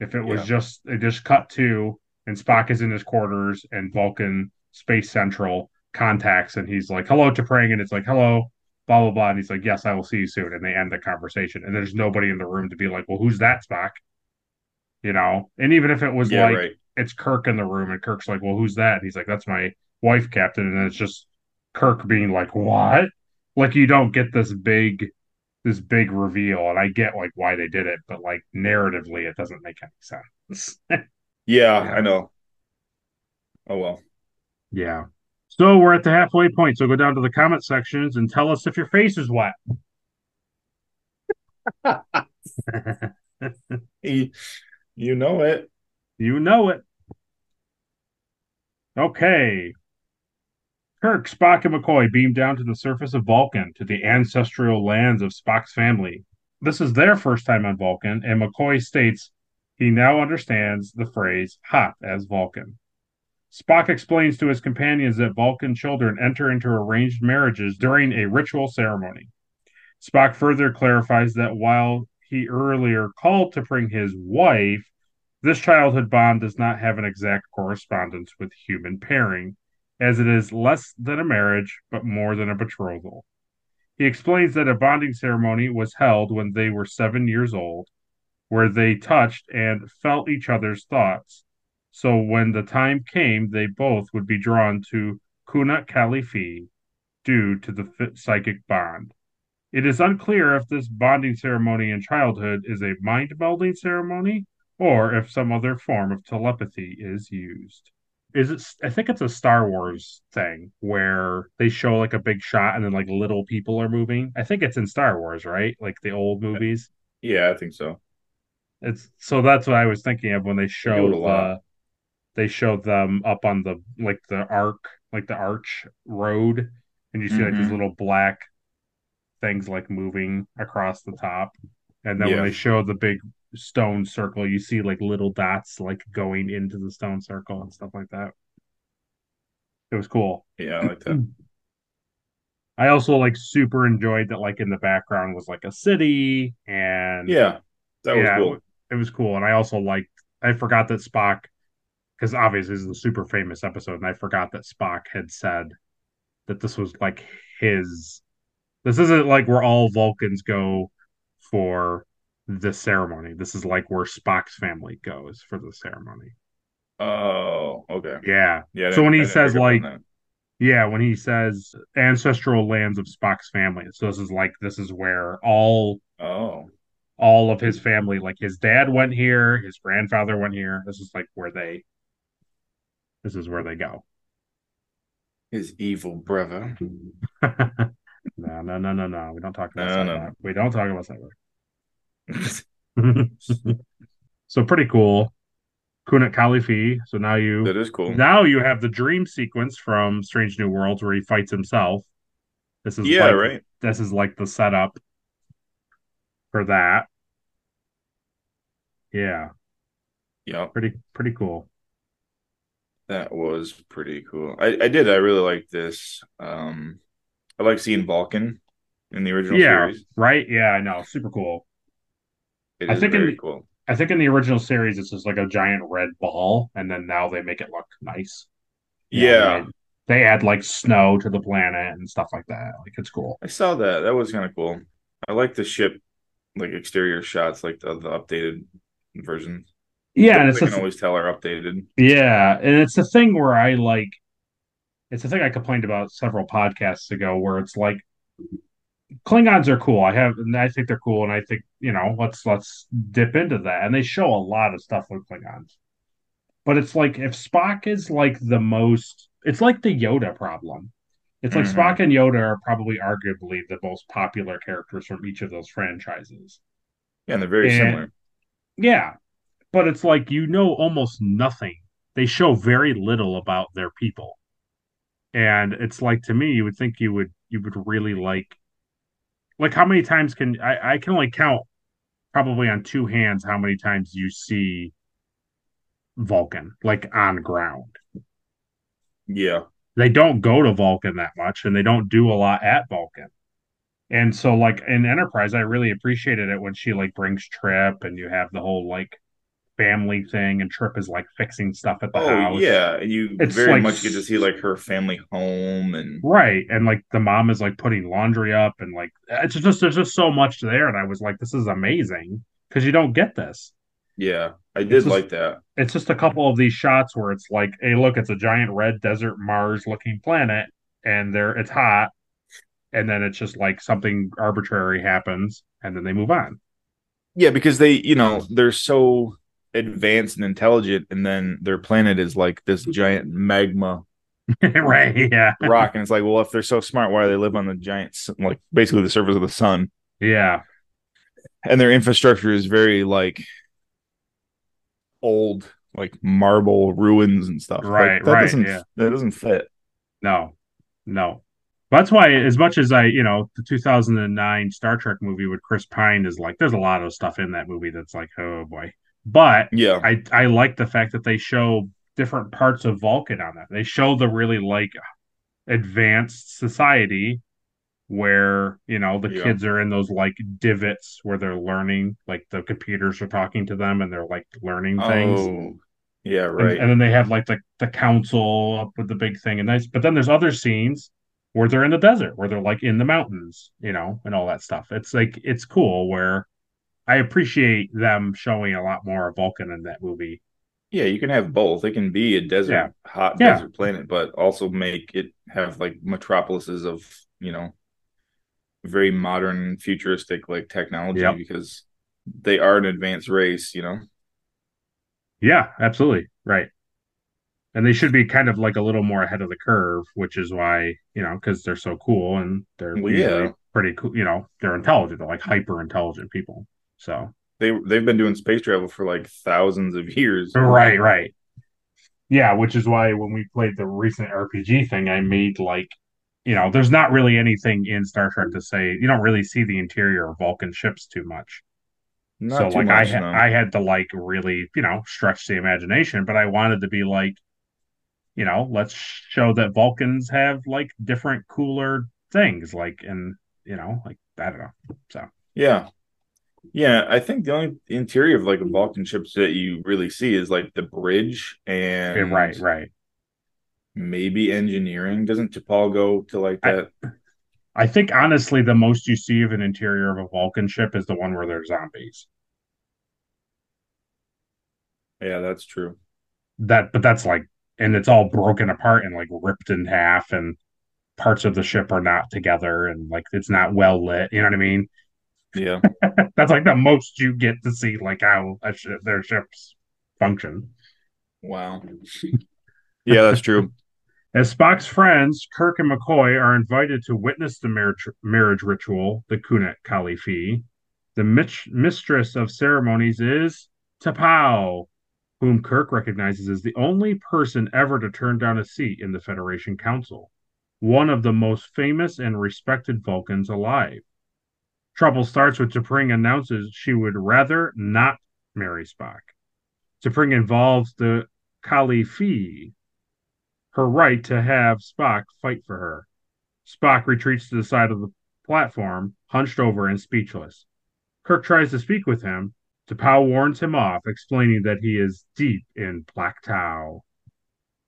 if it was just cut to. And Spock is in his quarters, and Vulcan Space Central contacts, and he's like, "Hello, to Pring," and it's like, "Hello, blah blah blah," and he's like, "Yes, I will see you soon," and they end the conversation. And there's nobody in the room to be like, "Well, who's that, Spock?" You know. And even if it was it's Kirk in the room, and Kirk's like, "Well, who's that?" And he's like, "That's my wife, Captain," and then it's just Kirk being like, "What?" Like, you don't get this big reveal, and I get like why they did it, but like narratively, it doesn't make any sense. Yeah, I know. Oh, well. Yeah. So we're at the halfway point. So go down to the comment sections and tell us if your face is wet. You know it. You know it. Okay. Kirk, Spock, and McCoy beam down to the surface of Vulcan, to the ancestral lands of Spock's family. This is their first time on Vulcan, and McCoy states, he now understands the phrase hot as Vulcan. Spock explains to his companions that Vulcan children enter into arranged marriages during a ritual ceremony. Spock further clarifies that while he earlier called to Pring his wife, this childhood bond does not have an exact correspondence with human pairing, as it is less than a marriage, but more than a betrothal. He explains that a bonding ceremony was held when they were 7 years old, where they touched and felt each other's thoughts. So when the time came, they both would be drawn to Kunut Khalifi due to the psychic bond. It is unclear if this bonding ceremony in childhood is a mind-melding ceremony or if some other form of telepathy is used. I think it's a Star Wars thing where they show like a big shot and then like little people are moving. I think it's in Star Wars, right? Like the old movies. Yeah, I think so. So that's what I was thinking of when they showed them up on the arch road, and you see like these little black things like moving across the top, and then when they show the big stone circle, you see like little dots like going into the stone circle and stuff like that. It was cool. Yeah, I like that. I also like super enjoyed that like in the background was like a city and That was cool. It was cool. And I also liked, I forgot that Spock, because obviously this is a super famous episode, and I forgot that Spock had said that this was like this isn't like where all Vulcans go for the ceremony. This is like where Spock's family goes for the ceremony. Oh, okay. Yeah. Yeah. So when he says like, yeah, when he says ancestral lands of Spock's family, so this is like, this is where all of his family, like his dad went here, his grandfather went here. This is like where they, this is where they go. His evil brother. No. We don't talk about Cyborg. We don't talk about Cyborg. So pretty cool. Kunat Khalifi. So now you... That is cool. Now you have the dream sequence from Strange New Worlds where he fights himself. This is yeah, like, right. This is like the setup for that. Yeah. Yeah. Pretty cool. That was pretty cool. I really liked this. I like seeing Vulcan in the original series. Right? Yeah, I know. Super cool. It is very cool. I think in the original series, it's just like a giant red ball, and then now they make it look nice. Yeah. They add like snow to the planet and stuff like that. Like, it's cool. I saw that. That was kind of cool. I like the ship, like exterior shots, like the updated version. Yeah. And I can always tell are updated. Yeah. And it's the thing where I like, it's a thing I complained about several podcasts ago where it's like, Klingons are cool. I think they're cool, and I think, you know, let's dip into that. And they show a lot of stuff with Klingons, but it's like if Spock is like the most, it's like the Yoda problem. It's like Spock and Yoda are probably arguably the most popular characters from each of those franchises. Yeah, and they're very similar. Yeah, but it's like you know almost nothing. They show very little about their people, and it's like to me, you would think you would really like. Like, how many times can... I can only count probably on two hands how many times you see Vulcan, like, on ground. Yeah. They don't go to Vulcan that much, and they don't do a lot at Vulcan. And so, like, in Enterprise, I really appreciated it when she, like, brings Trip, and you have the whole, like, family thing, and Trip is, like, fixing stuff at the house. Oh, yeah. And you very much get to see, like, her family home. And right. And, like, the mom is, like, putting laundry up. And, like, it's just there's just so much there. And I was like, this is amazing. Because you don't get this. Yeah. I did just, like that. It's just a couple of these shots where it's like, hey, look, it's a giant red desert Mars-looking planet. And it's hot. And then it's just, like, something arbitrary happens. And then they move on. Yeah, because they, you know, they're so... advanced and intelligent, and then their planet is like this giant magma right, yeah, rock, and it's like, well, if they're so smart, why do they live on the giant, like, basically the surface of the sun? Yeah. And their infrastructure is very like old, like marble ruins and stuff, right? Like, that doesn't fit. No That's why, as much as I, you know, the 2009 Star Trek movie with Chris Pine is like, there's a lot of stuff in that movie that's like, oh boy. But yeah, I like the fact that they show different parts of Vulcan on that. They show the really like advanced society where, you know, the kids are in those like divots where they're learning, like the computers are talking to them and they're like learning things. Oh, yeah, right. And then they have like the council up with the big thing. And but then there's other scenes where they're in the desert, where they're like in the mountains, you know, and all that stuff. It's like, it's cool where... I appreciate them showing a lot more of Vulcan in that movie. Yeah, you can have both. It can be a desert, hot desert planet, but also make it have like metropolises of, you know, very modern, futuristic like technology, because they are an advanced race, you know? Yeah, absolutely. Right. And they should be kind of like a little more ahead of the curve, which is why, you know, because they're so cool and they're pretty cool, you know, they're intelligent. They're like hyper intelligent people. So they've been doing space travel for like thousands of years. Right. Yeah, which is why when we played the recent RPG thing, I made like, you know, there's not really anything in Star Trek to say. You don't really see the interior of Vulcan ships too much. I had to like really, you know, stretch the imagination, but I wanted to be like, you know, let's show that Vulcans have like different cooler things, like, and, you know, like, I don't know. So yeah. Yeah, I think the only interior of like a Vulcan ship that you really see is like the bridge and right. Maybe engineering. Doesn't T'Pol go to like that? I think honestly, the most you see of an interior of a Vulcan ship is the one where they're zombies. Yeah, that's true. But that's like, and it's all broken apart and like ripped in half, and parts of the ship are not together, and like it's not well lit. You know what I mean? Yeah, that's like the most you get to see like how their ships function. Wow. Yeah, that's true. As Spock's friends, Kirk and McCoy are invited to witness the marriage ritual, the Kunit Khalifi. The mistress of ceremonies is T'Pau, whom Kirk recognizes as the only person ever to turn down a seat in the Federation Council, one of the most famous and respected Vulcans alive. Trouble starts when T'Pring announces she would rather not marry Spock. T'Pring involves the Khalifi, her right to have Spock fight for her. Spock retreats to the side of the platform, hunched over and speechless. Kirk tries to speak with him. T'Pau warns him off, explaining that he is deep in Black Tau.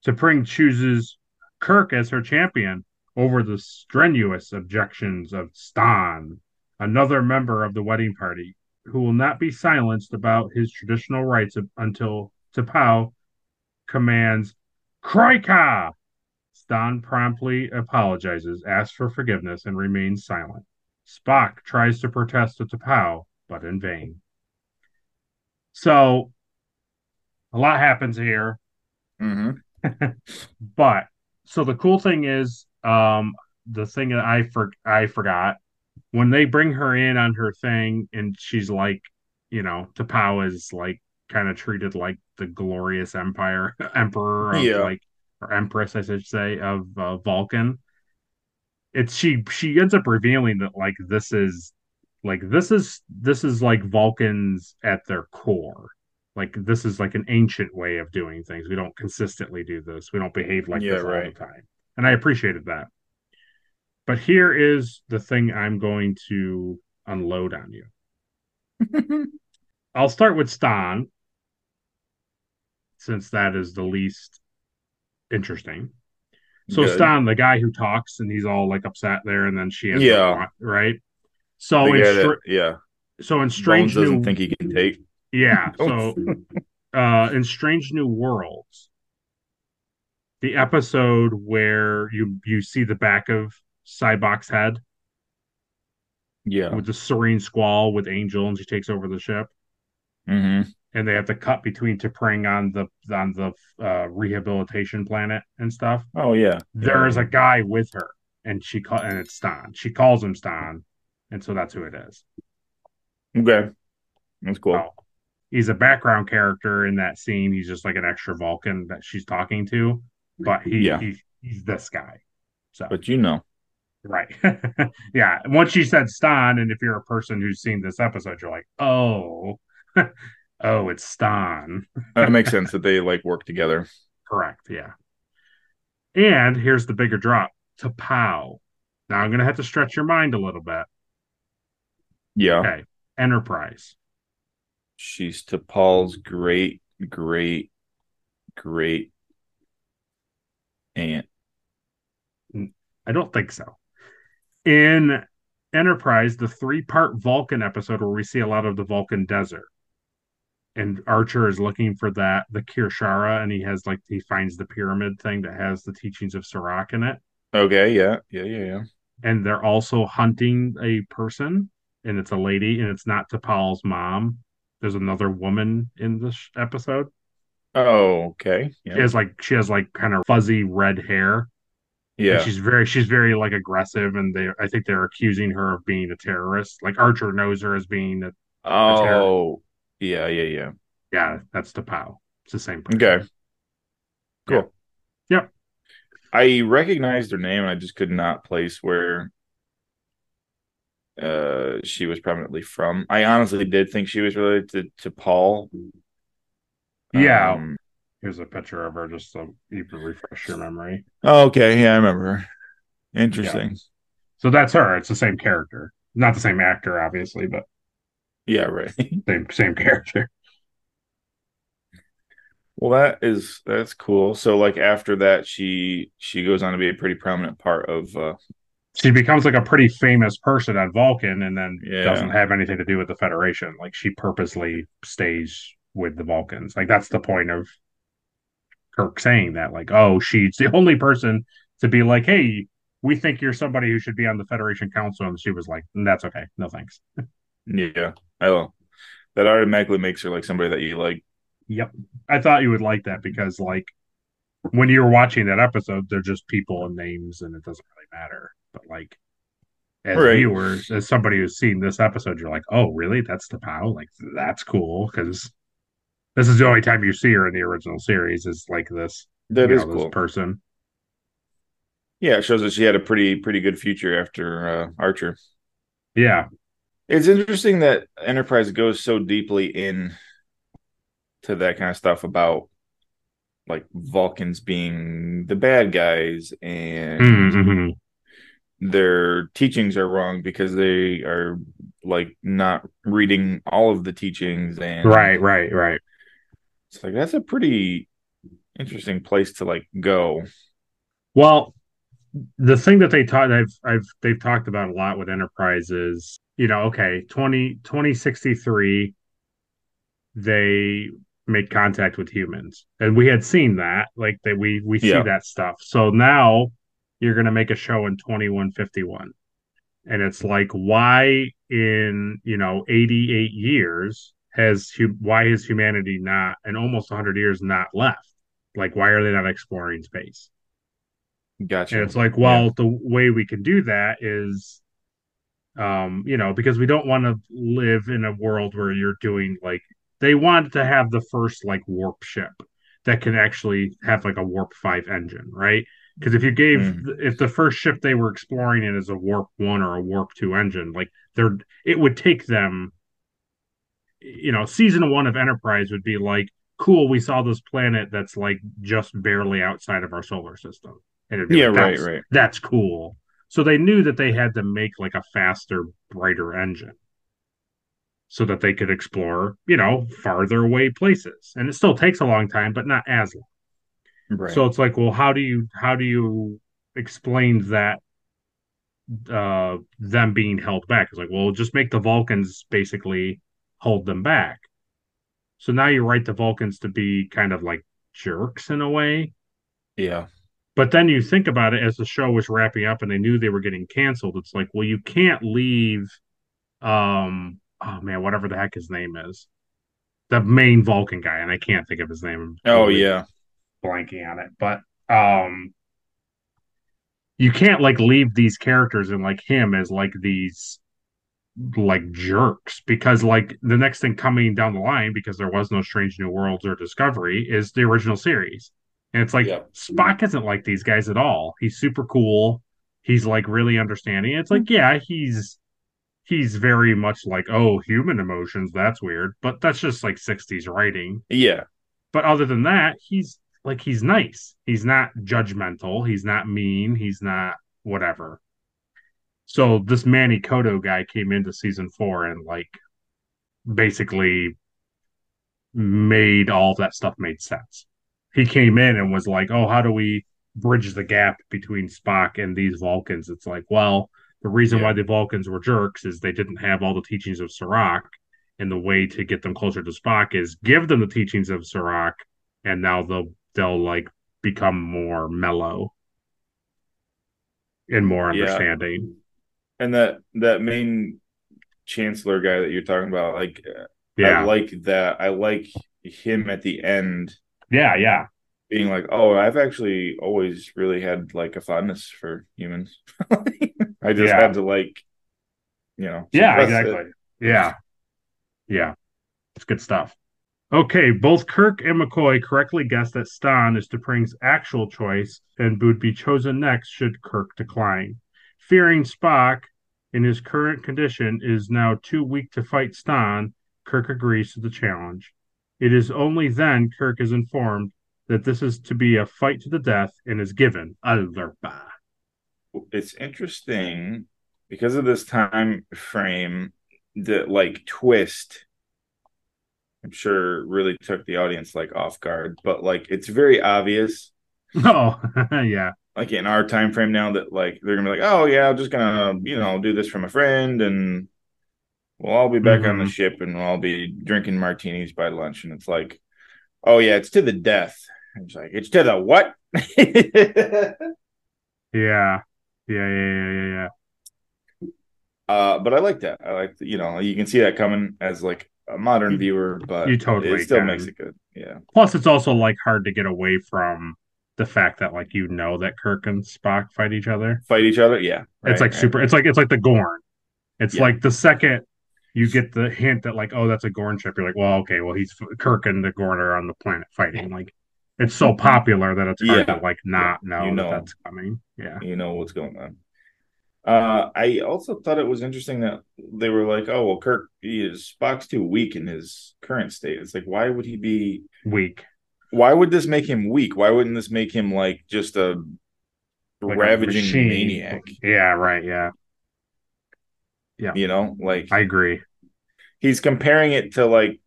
T'Pring chooses Kirk as her champion over the strenuous objections of Stan, another member of the wedding party, who will not be silenced about his traditional rights until T'Pau commands Kroika! Stan promptly apologizes, asks for forgiveness, and remains silent. Spock tries to protest to T'Pau, but in vain. So, a lot happens here. Mm-hmm. But, so the cool thing is, the thing that I forgot, when they bring her in on her thing, and she's like, you know, T'Pau is like, kind of treated like the glorious emperor of, yeah, like, or empress, I should say, of Vulcan. She ends up revealing that like this is like Vulcans at their core. Like this is like an ancient way of doing things. We don't consistently do this. We don't behave like this all the time. And I appreciated that. But here is the thing I'm going to unload on you. I'll start with Stan, since that is the least interesting. So good. Stan, the guy who talks, and he's all like upset there, and then she has right. So So in Strange Bones doesn't think he can take. Yeah. So in Strange New Worlds, the episode where you see the back of Cybok's head, with the Serene Squall with Angel, and she takes over the ship. Mm-hmm. And they have to cut between T'Pring on the rehabilitation planet and stuff. Oh yeah, there is a guy with her, and and it's Stan. She calls him Stan, and so that's who it is. Okay, that's cool. So, he's a background character in that scene. He's just like an extra Vulcan that she's talking to, but he's this guy. So, but you know, right? Yeah. Once she said Stan, and if you're a person who's seen this episode, you're like, oh. Oh, it's Stan. That makes sense that they like work together. Correct, yeah. And here's the bigger drop. T'Pau. Now I'm going to have to stretch your mind a little bit. Yeah. Okay. Enterprise. She's T'Pau's great aunt. I don't think so. In Enterprise, the 3-part Vulcan episode where we see a lot of the Vulcan desert. And Archer is looking for the Kirshara, and he finds the pyramid thing that has the teachings of Sirach in it. Okay, yeah. And they're also hunting a person, and it's a lady, and it's not T'Pau's mom. There's another woman in this episode. Oh, okay. Yeah. She has kind of fuzzy red hair. Yeah, and she's very like aggressive, and I think they're accusing her of being a terrorist. Like Archer knows her as being a terrorist. Yeah, that's T'Pau. It's the same person. Okay. Cool. Yep. I recognized her name, and I just could not place where she was prominently from. I honestly did think she was related to Paul. Yeah. Here's a picture of her just so you can refresh your memory. Oh, okay. Yeah, I remember her. Interesting. Yeah. So that's her. It's the same character. Not the same actor, obviously, but yeah, right. Same character. Well, that's cool. So, like after that, she goes on to be a pretty prominent part of. She becomes like a pretty famous person on Vulcan, and then doesn't have anything to do with the Federation. Like she purposely stays with the Vulcans. Like that's the point of Kirk saying that, like, oh, she's the only person to be like, hey, we think you're somebody who should be on the Federation Council. And she was like, that's okay. No, thanks. Yeah. I will. That automatically makes her like somebody that you like. Yep. I thought you would like that because, like, when you're watching that episode, they're just people and names and it doesn't really matter. But, like, as viewers, as somebody who's seen this episode, you're like, oh, really? That's the POW? Like, that's cool. Because this is the only time you see her in the original series is like this. That is cool. This person. Yeah, it shows that she had a pretty good future after Archer. Yeah. It's interesting that Enterprise goes so deeply in to that kind of stuff about like Vulcans being the bad guys and their teachings are wrong because they are like not reading all of the teachings. And right. It's like, that's a pretty interesting place to like go. Well, the thing that they taught, they've talked about a lot with Enterprise is, you know, okay, 2063, they make contact with humans, and we had seen that, like that we see that stuff. So now you're going to make a show in 2151, and it's like, why in 88 years why has humanity not, in almost 100 years, not left? Like, why are they not exploring space? Gotcha. And it's like, well, the way we can do that is, because we don't want to live in a world where you're doing like, they want to have the first like warp ship that can actually have like a warp 5 engine, right? Because if you gave, if the first ship they were exploring it is a warp 1 or a warp 2 engine, like it would take them, season 1 of Enterprise would be like, cool, we saw this planet that's like just barely outside of our solar system. And it'd be that's cool. So they knew that they had to make like a faster, brighter engine so that they could explore, farther away places. And it still takes a long time, but not as long. Right. So it's like, well, how do you explain that them being held back? It's like, well, just make the Vulcans basically hold them back. So now you write the Vulcans to be kind of like jerks in a way. Yeah. But then you think about it, as the show was wrapping up and they knew they were getting canceled, it's like, well, you can't leave, whatever the heck his name is, the main Vulcan guy, and I can't think of his name. Oh, yeah. Blanking on it. But you can't, like, leave these characters and, like, him as, like, these, like, jerks. Because, like, the next thing coming down the line, because there was no Strange New Worlds or Discovery, is the original series. And it's like, Spock isn't like these guys at all. He's super cool. He's like really understanding. It's like, yeah, he's very much like, oh, human emotions, that's weird. But that's just like 60s writing. Yeah. But other than that, he's nice. He's not judgmental. He's not mean. He's not whatever. So this Manny Koto guy came into season 4 and like basically made all that stuff made sense. He came in and was like, oh, how do we bridge the gap between Spock and these Vulcans? It's like, well, the reason why the Vulcans were jerks is they didn't have all the teachings of Serac, and the way to get them closer to Spock is give them the teachings of Serac, and now they'll like become more mellow and more understanding. And that main Chancellor guy that you're talking about, like, I like that. I like him at the end. Yeah. Being like, oh, I've actually always really had, like, a fondness for humans. I just had to, like, Yeah, exactly. It. Yeah. It's good stuff. Okay, both Kirk and McCoy correctly guessed that Stan is T'Pring's actual choice and would be chosen next should Kirk decline. Fearing Spock, in his current condition, is now too weak to fight Stan, Kirk agrees to the challenge. It is only then Kirk is informed that this is to be a fight to the death and is given Alerpa. It's interesting because of this time frame, the like twist, I'm sure really took the audience like off guard, but like it's very obvious. Oh, yeah. Like in our time frame now that like they're gonna be like, oh yeah, I'm just gonna, do this from a friend and we'll all be back on the ship and we'll all be drinking martinis by lunch. And it's like, oh, yeah, it's to the death. He's like, it's to the what? Yeah. But I like that. I like, you know, you can see that coming as like a modern viewer, but you totally it still can. Makes it good. Yeah. Plus, it's also like hard to get away from the fact that like you know that Kirk and Spock fight each other. Yeah, right, it's like right. Super. It's like the Gorn. It's like the second you get the hint that like, oh, that's a Gorn ship, you're like, well, okay, well he's Kirk and the Gorn are on the planet fighting. Like, it's so popular that it's hard to like not know that's coming. Yeah, you know what's going on. I also thought it was interesting that they were like, oh, well, Kirk, Spock's too weak in his current state. It's like, why would he be weak? Why would this make him weak? Why wouldn't this make him like just a like ravaging machine. Maniac? Yeah, right. Yeah. Yeah. You know, like I agree. He's comparing it to like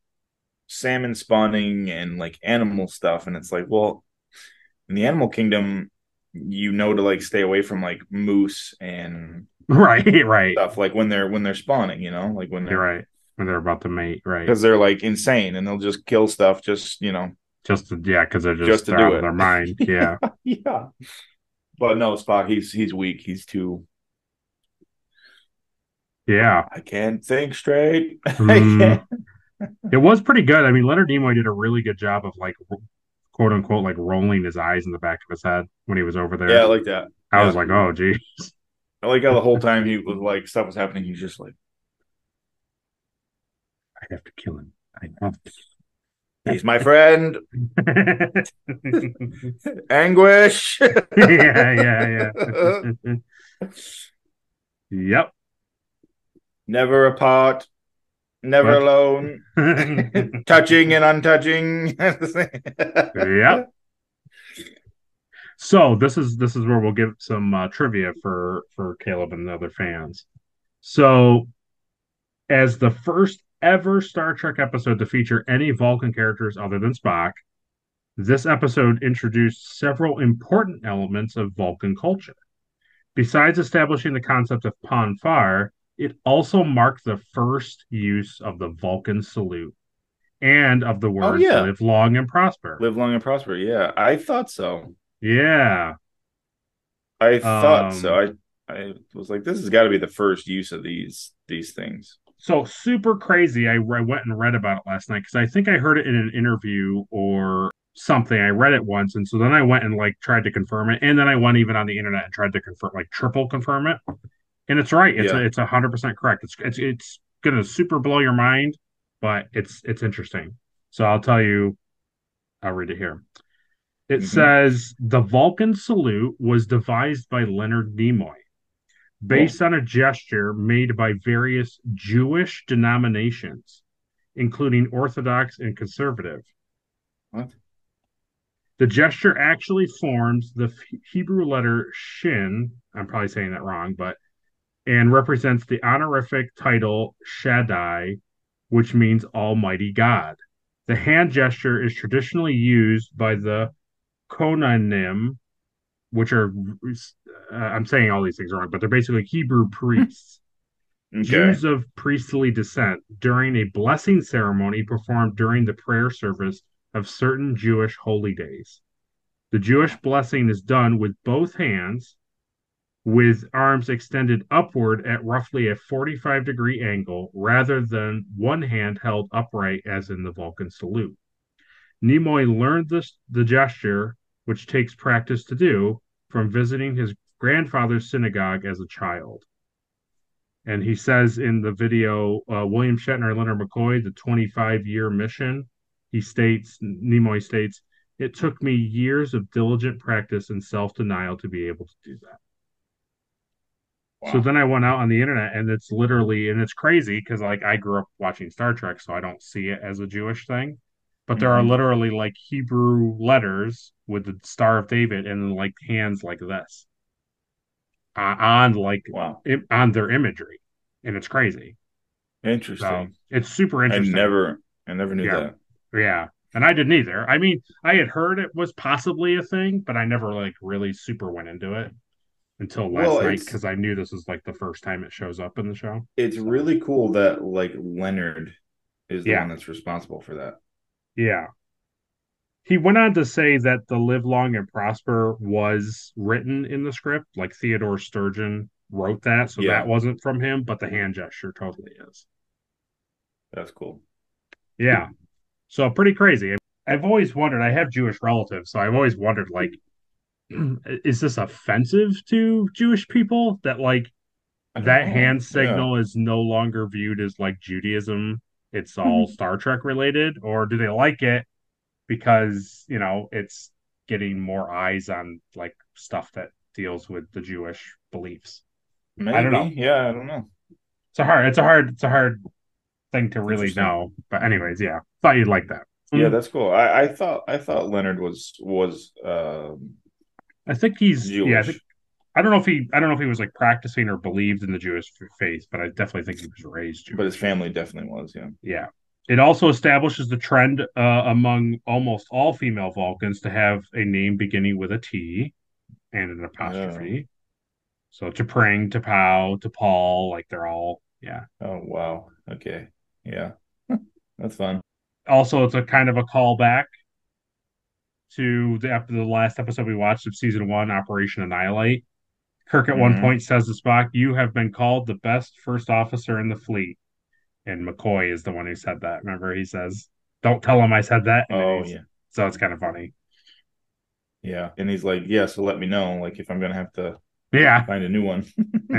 salmon spawning and like animal stuff. And it's like, well, in the animal kingdom, you know, to like stay away from like moose and right stuff like when they're spawning, you know, like when they're when they're about to mate, right? Because they're like insane and they'll just kill stuff, just you know, just to, yeah, because they're just to do it. Their mind, yeah, yeah. But no, Spock, he's weak. He's too. Yeah, I can't think straight. It was pretty good. I mean, Leonard Nimoy did a really good job of like. "Quote unquote," like rolling his eyes in the back of his head when he was over there. Yeah, I like that. I was like, "Oh, geez." I like how the whole time he was like, stuff was happening. He's just like, "I have to kill him. I have to." He's my friend. Anguish. yeah. Yep. Never apart. Never alone. Touching and untouching. Yeah. So this is where we'll give some trivia for Caleb and the other fans. So as the first ever Star Trek episode to feature any Vulcan characters other than Spock, this episode introduced several important elements of Vulcan culture. Besides establishing the concept of Ponfar, it also marked the first use of the Vulcan salute and of the words "live long and prosper." Live long and prosper. Yeah, I thought so. Yeah, I thought so. I was like, this has got to be the first use of these things. So super crazy. I went and read about it last night because I think I heard it in an interview or something. I read it once, and so then I went and like tried to confirm it, and then I went even on the internet and tried to confirm, like triple confirm it. And it's right. It's 100% correct. It's going to super blow your mind, but it's interesting. So I'll tell you, I'll read it here. It says, the Vulcan salute was devised by Leonard Nimoy based on a gesture made by various Jewish denominations, including Orthodox and Conservative. What? The gesture actually forms the Hebrew letter Shin. I'm probably saying that wrong, but and represents the honorific title Shaddai, which means Almighty God. The hand gesture is traditionally used by the Kohanim, which are, I'm saying all these things wrong, but they're basically Hebrew priests, Jews of priestly descent, during a blessing ceremony performed during the prayer service of certain Jewish holy days. The Jewish blessing is done with both hands, with arms extended upward at roughly a 45-degree angle rather than one hand held upright as in the Vulcan salute. Nimoy learned the gesture, which takes practice to do, from visiting his grandfather's synagogue as a child. And he says in the video, William Shatner and Leonard McCoy, the 25-year mission, Nimoy states, "It took me years of diligent practice and self-denial to be able to do that." Wow. So then I went out on the internet, and it's literally, and it's crazy because like I grew up watching Star Trek, so I don't see it as a Jewish thing. But there are literally like Hebrew letters with the Star of David and like hands like this on their imagery, and it's crazy. Interesting. So it's super interesting. I never knew that. Yeah, and I didn't either. I mean, I had heard it was possibly a thing, but I never like really super went into it. Until last night, because I knew this was like the first time it shows up in the show. It's really cool that like Leonard is the one that's responsible for that. Yeah. He went on to say that the Live Long and Prosper was written in the script. Like Theodore Sturgeon wrote that, so that wasn't from him, but the hand gesture totally is. That's cool. Yeah. So pretty crazy. I've always wondered, I have Jewish relatives, so I've always wondered, like, is this offensive to Jewish people that, like, that hand signal is no longer viewed as, like, Judaism? It's all Star Trek related? Or do they like it because, you know, it's getting more eyes on, like, stuff that deals with the Jewish beliefs? Maybe. I don't know. Yeah, I don't know. It's a hard thing to really know. But anyways, thought you'd like that. Yeah, that's cool. I thought Leonard was I think he's Jewish. Yeah, I don't know if he was like practicing or believed in the Jewish faith, but I definitely think he was raised Jewish. But his family definitely was, yeah. Yeah. It also establishes the trend among almost all female Vulcans to have a name beginning with a T and an apostrophe. Oh. So to Pring, to Pow, to Paul, like they're all, yeah. Oh, wow. Okay. Yeah. That's fun. Also, it's a kind of a callback to the last episode we watched of season 1, Operation Annihilate. Kirk at one point says to Spock, "You have been called the best first officer in the fleet." And McCoy is the one who said that. Remember, he says, "Don't tell him I said that." And so it's kind of funny. Yeah. And he's like, "Yeah, so let me know, like, if I'm going to have to find a new one."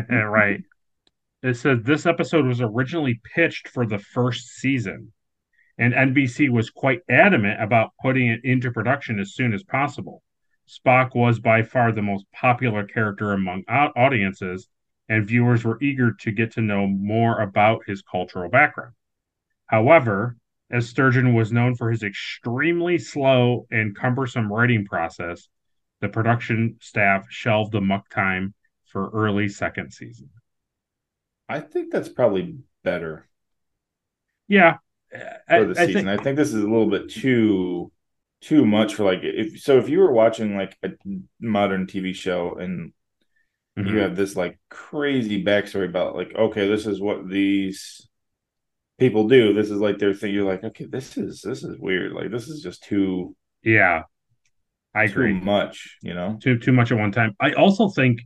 Right. It says this episode was originally pitched for the first season, and NBC was quite adamant about putting it into production as soon as possible. Spock was by far the most popular character among audiences, and viewers were eager to get to know more about his cultural background. However, as Sturgeon was known for his extremely slow and cumbersome writing process, the production staff shelved Amok Time for early second season. I think that's probably better. Yeah. For the season. I think this is a little bit too much for, like, if you were watching like a modern TV show and you have this like crazy backstory about, like, okay, this is what these people do, this is like their thing, you're like, okay, this is weird, like this is just too I agree much, you know, too much at one time. I also think,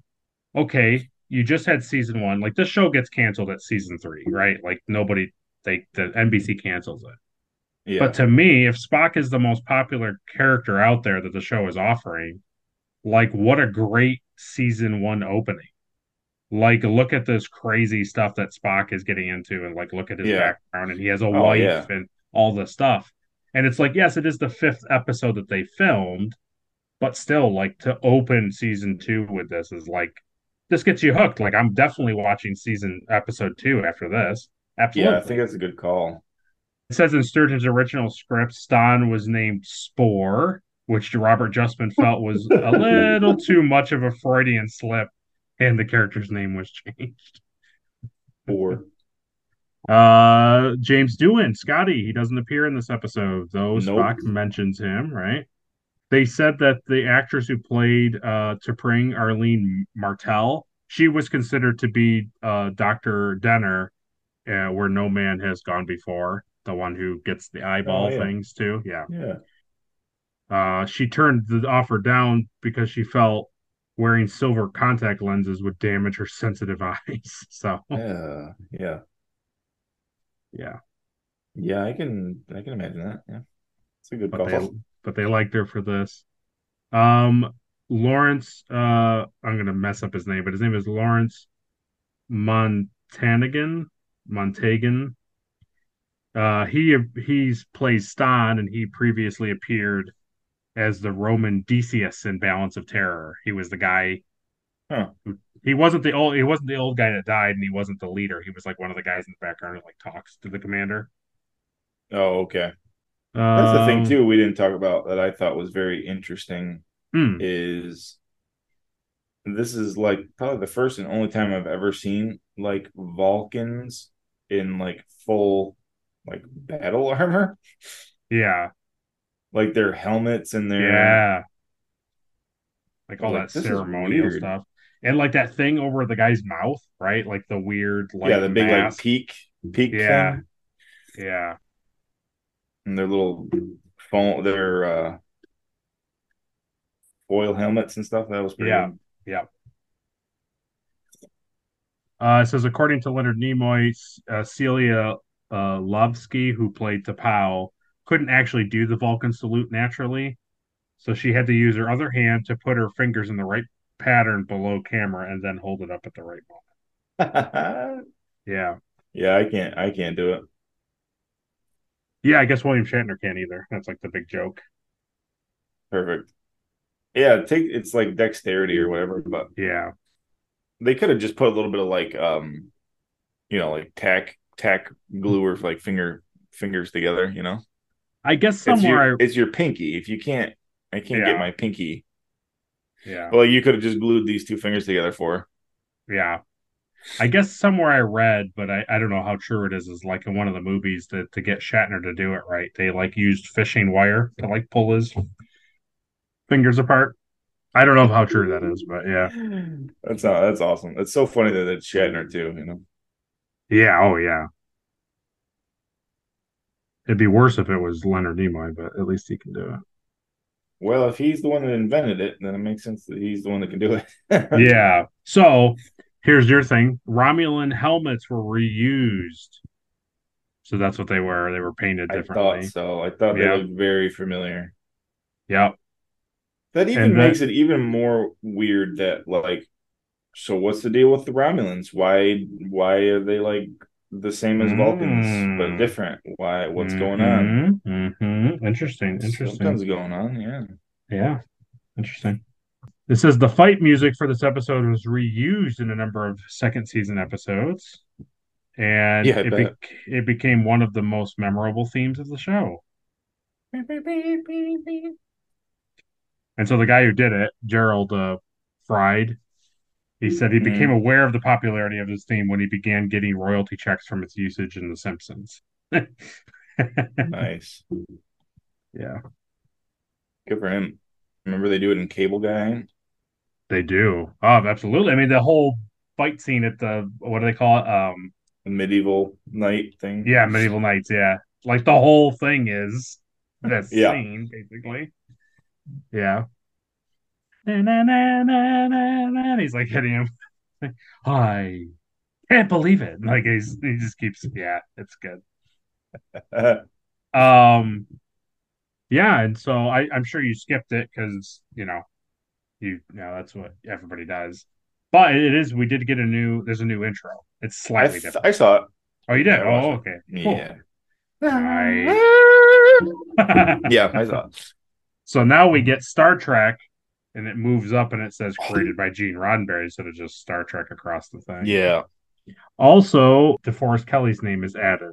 okay, you just had season 1, like this show gets canceled at season 3, right? Like the NBC cancels it. Yeah. But to me, if Spock is the most popular character out there that the show is offering, like, what a great season 1 opening. Like, look at this crazy stuff that Spock is getting into, and like, look at his background, and he has a wife and all this stuff. And it's like, yes, it is the 5th episode that they filmed, but still, like, to open season 2 with this is like, this gets you hooked. Like, I'm definitely watching episode 2 after this. Absolutely. Yeah, I think that's a good call. It says in Sturgeon's original script, Stan was named Spore, which Robert Justman felt was a little too much of a Freudian slip, and the character's name was changed. Spore. James Doohan, Scotty, he doesn't appear in this episode, though Spock mentions him, right? They said that the actress who played T'Pring, Arlene Martel, she was considered to be Dr. Denner, where no man has gone before, the one who gets the eyeball things too. She turned the offer down because she felt wearing silver contact lenses would damage her sensitive eyes. So I can imagine that. Yeah, it's a good call. But they liked her for this. Lawrence, I'm gonna mess up his name, but his name is Lawrence Montanagan. He's plays Stan, and he previously appeared as the Roman Decius in Balance of Terror. He was the guy. He wasn't the old guy that died, and he wasn't the leader. He was like one of the guys in the background that like talks to the commander. Oh, okay. That's the thing too we didn't talk about that I thought was very interesting is this is like probably the first and only time I've ever seen like Vulcans in like full like battle armor. Yeah. Like their helmets and their like all that ceremonial stuff. And like that thing over the guy's mouth, right? Like the weird like the big mask. Like peak thing. Yeah. And their little phone, their oil helmets and stuff. That was pretty good. Yeah. It says, according to Leonard Nimoy, Celia Lovsky, who played T'Pau, couldn't actually do the Vulcan salute naturally, so she had to use her other hand to put her fingers in the right pattern below camera and then hold it up at the right moment. Yeah, I can't do it. Yeah, I guess William Shatner can't either. That's like the big joke. Perfect. Yeah, it's like dexterity or whatever, but yeah. They could have just put a little bit of like like tack glue or like fingers together, you know? I guess somewhere it's your pinky. If you can't, I can't get my pinky. Yeah. Well, you could have just glued these two fingers together for her. Yeah. I guess somewhere I read, but I don't know how true it is like in one of the movies that to get Shatner to do it right, they like used fishing wire to like pull his fingers apart. I don't know how true that is, but yeah. That's awesome. It's so funny that it's Shatner too, you know? Yeah, oh yeah. It'd be worse if it was Leonard Nimoy, but at least he can do it. Well, if he's the one that invented it, then it makes sense that he's the one that can do it. Yeah. So, here's your thing. Romulan helmets were reused. So that's what they were. They were painted differently. I thought so. I thought they looked very familiar. Yep. That makes it even more weird that, like, so what's the deal with the Romulans? Why are they, like, the same as Vulcans, but different? Why? What's going on? Interesting. Something's going on, yeah. Interesting. It says the fight music for this episode was reused in a number of second season episodes, and it became one of the most memorable themes of the show. And so the guy who did it, Gerald Fried, he said he became aware of the popularity of his theme when he began getting royalty checks from its usage in The Simpsons. Nice. Yeah. Good for him. Remember they do it in Cable Guy? They do. Oh, absolutely. I mean, the whole fight scene at the, what do they call it? The medieval night thing. Yeah, medieval nights, yeah. Like the whole thing is that scene, basically. Yeah. And he's like hitting him. Like, I can't believe it. Like he just keeps, it's good. Yeah, and so I'm sure you skipped it because, you know, that's what everybody does. But it is, we did get there's a new intro. It's slightly different. I saw it. Oh, you did? Okay. Cool. Yeah. Nice. Yeah, I saw it. So now we get Star Trek, and it moves up and it says created by Gene Roddenberry instead of just Star Trek across the thing. Yeah. Also, DeForest Kelley's name is added.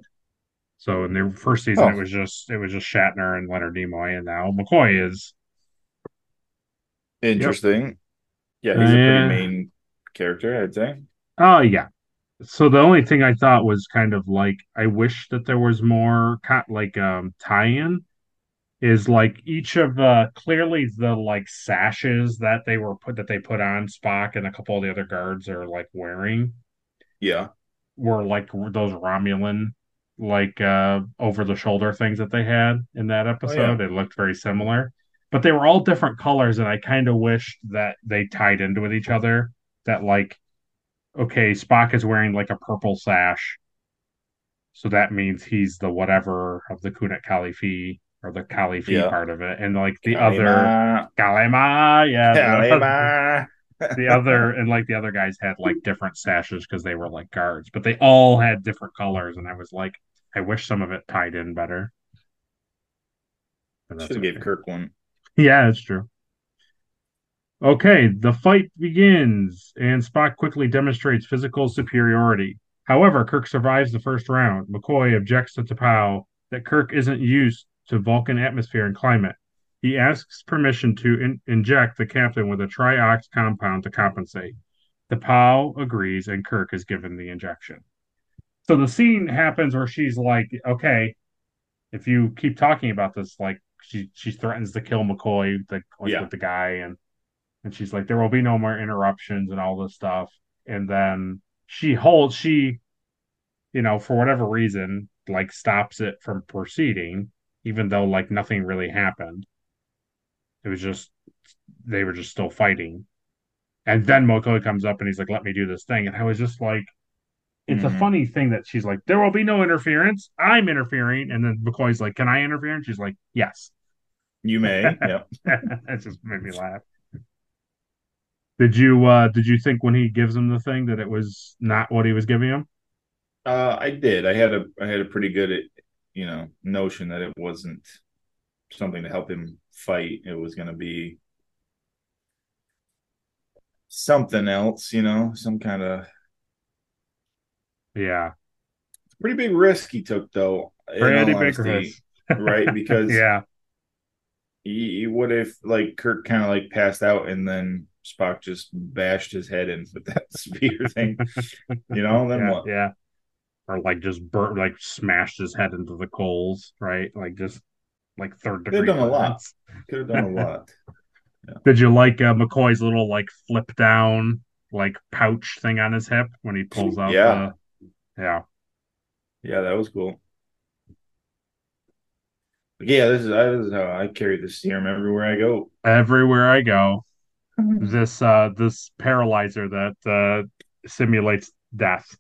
So in the first season, it was just Shatner and Leonard Nimoy, and now McCoy is. Interesting. Yep. Yeah, he's a pretty main character, I'd say. Oh, yeah. So the only thing I thought was kind of like, I wish that there was more tie-in. Is like each of clearly the like sashes that they put on Spock and a couple of the other guards are like wearing. Yeah. Were like those Romulan over the shoulder things that they had in that episode. Oh, yeah. It looked very similar. But they were all different colors, and I kind of wished that they tied into with each other. That Spock is wearing like a purple sash. So that means he's the whatever of the Kunat Khalifi. Or the Khalifi part of it. And like the Kalima. The other guys had like different sashes because they were like guards, but they all had different colors. And I was like, I wish some of it tied in better. Should have gave Kirk one. Yeah, that's true. Okay, the fight begins and Spock quickly demonstrates physical superiority. However, Kirk survives the first round. McCoy objects to T'Pau that Kirk isn't used to Vulcan atmosphere and climate. He asks permission to inject the captain with a triox compound to compensate. T'Pau agrees, and Kirk is given the injection. So the scene happens where she's like, okay, if you keep talking about this, like she threatens to kill McCoy with the guy, and she's like, there will be no more interruptions and all this stuff. And then she for whatever reason, like stops it from proceeding, even though, like, nothing really happened. It was just, they were just still fighting. And then McCoy comes up and he's like, let me do this thing. And I was just like, it's a funny thing that she's like, there will be no interference. I'm interfering. And then McCoy's like, can I interfere? And she's like, yes. You may. Yep. That just made me laugh. Did you think when he gives him the thing that it was not what he was giving him? I did. I had a pretty good, notion that it wasn't something to help him fight. It was going to be something else, some kind of. Yeah. Pretty big risk he took, though. Brandy Baker, right? Because yeah, he would have Kirk kind of passed out, and then Spock just bashed his head in with that spear thing. Then yeah, what? Yeah. Or just burnt, smashed his head into the coals, right? Just third degree. Could have done a lot. Yeah. Did you like McCoy's little flip down pouch thing on his hip when he pulls out? Yeah. Yeah, that was cool. But yeah, this is how I carry this serum everywhere I go. Everywhere I go, this paralyzer that simulates death.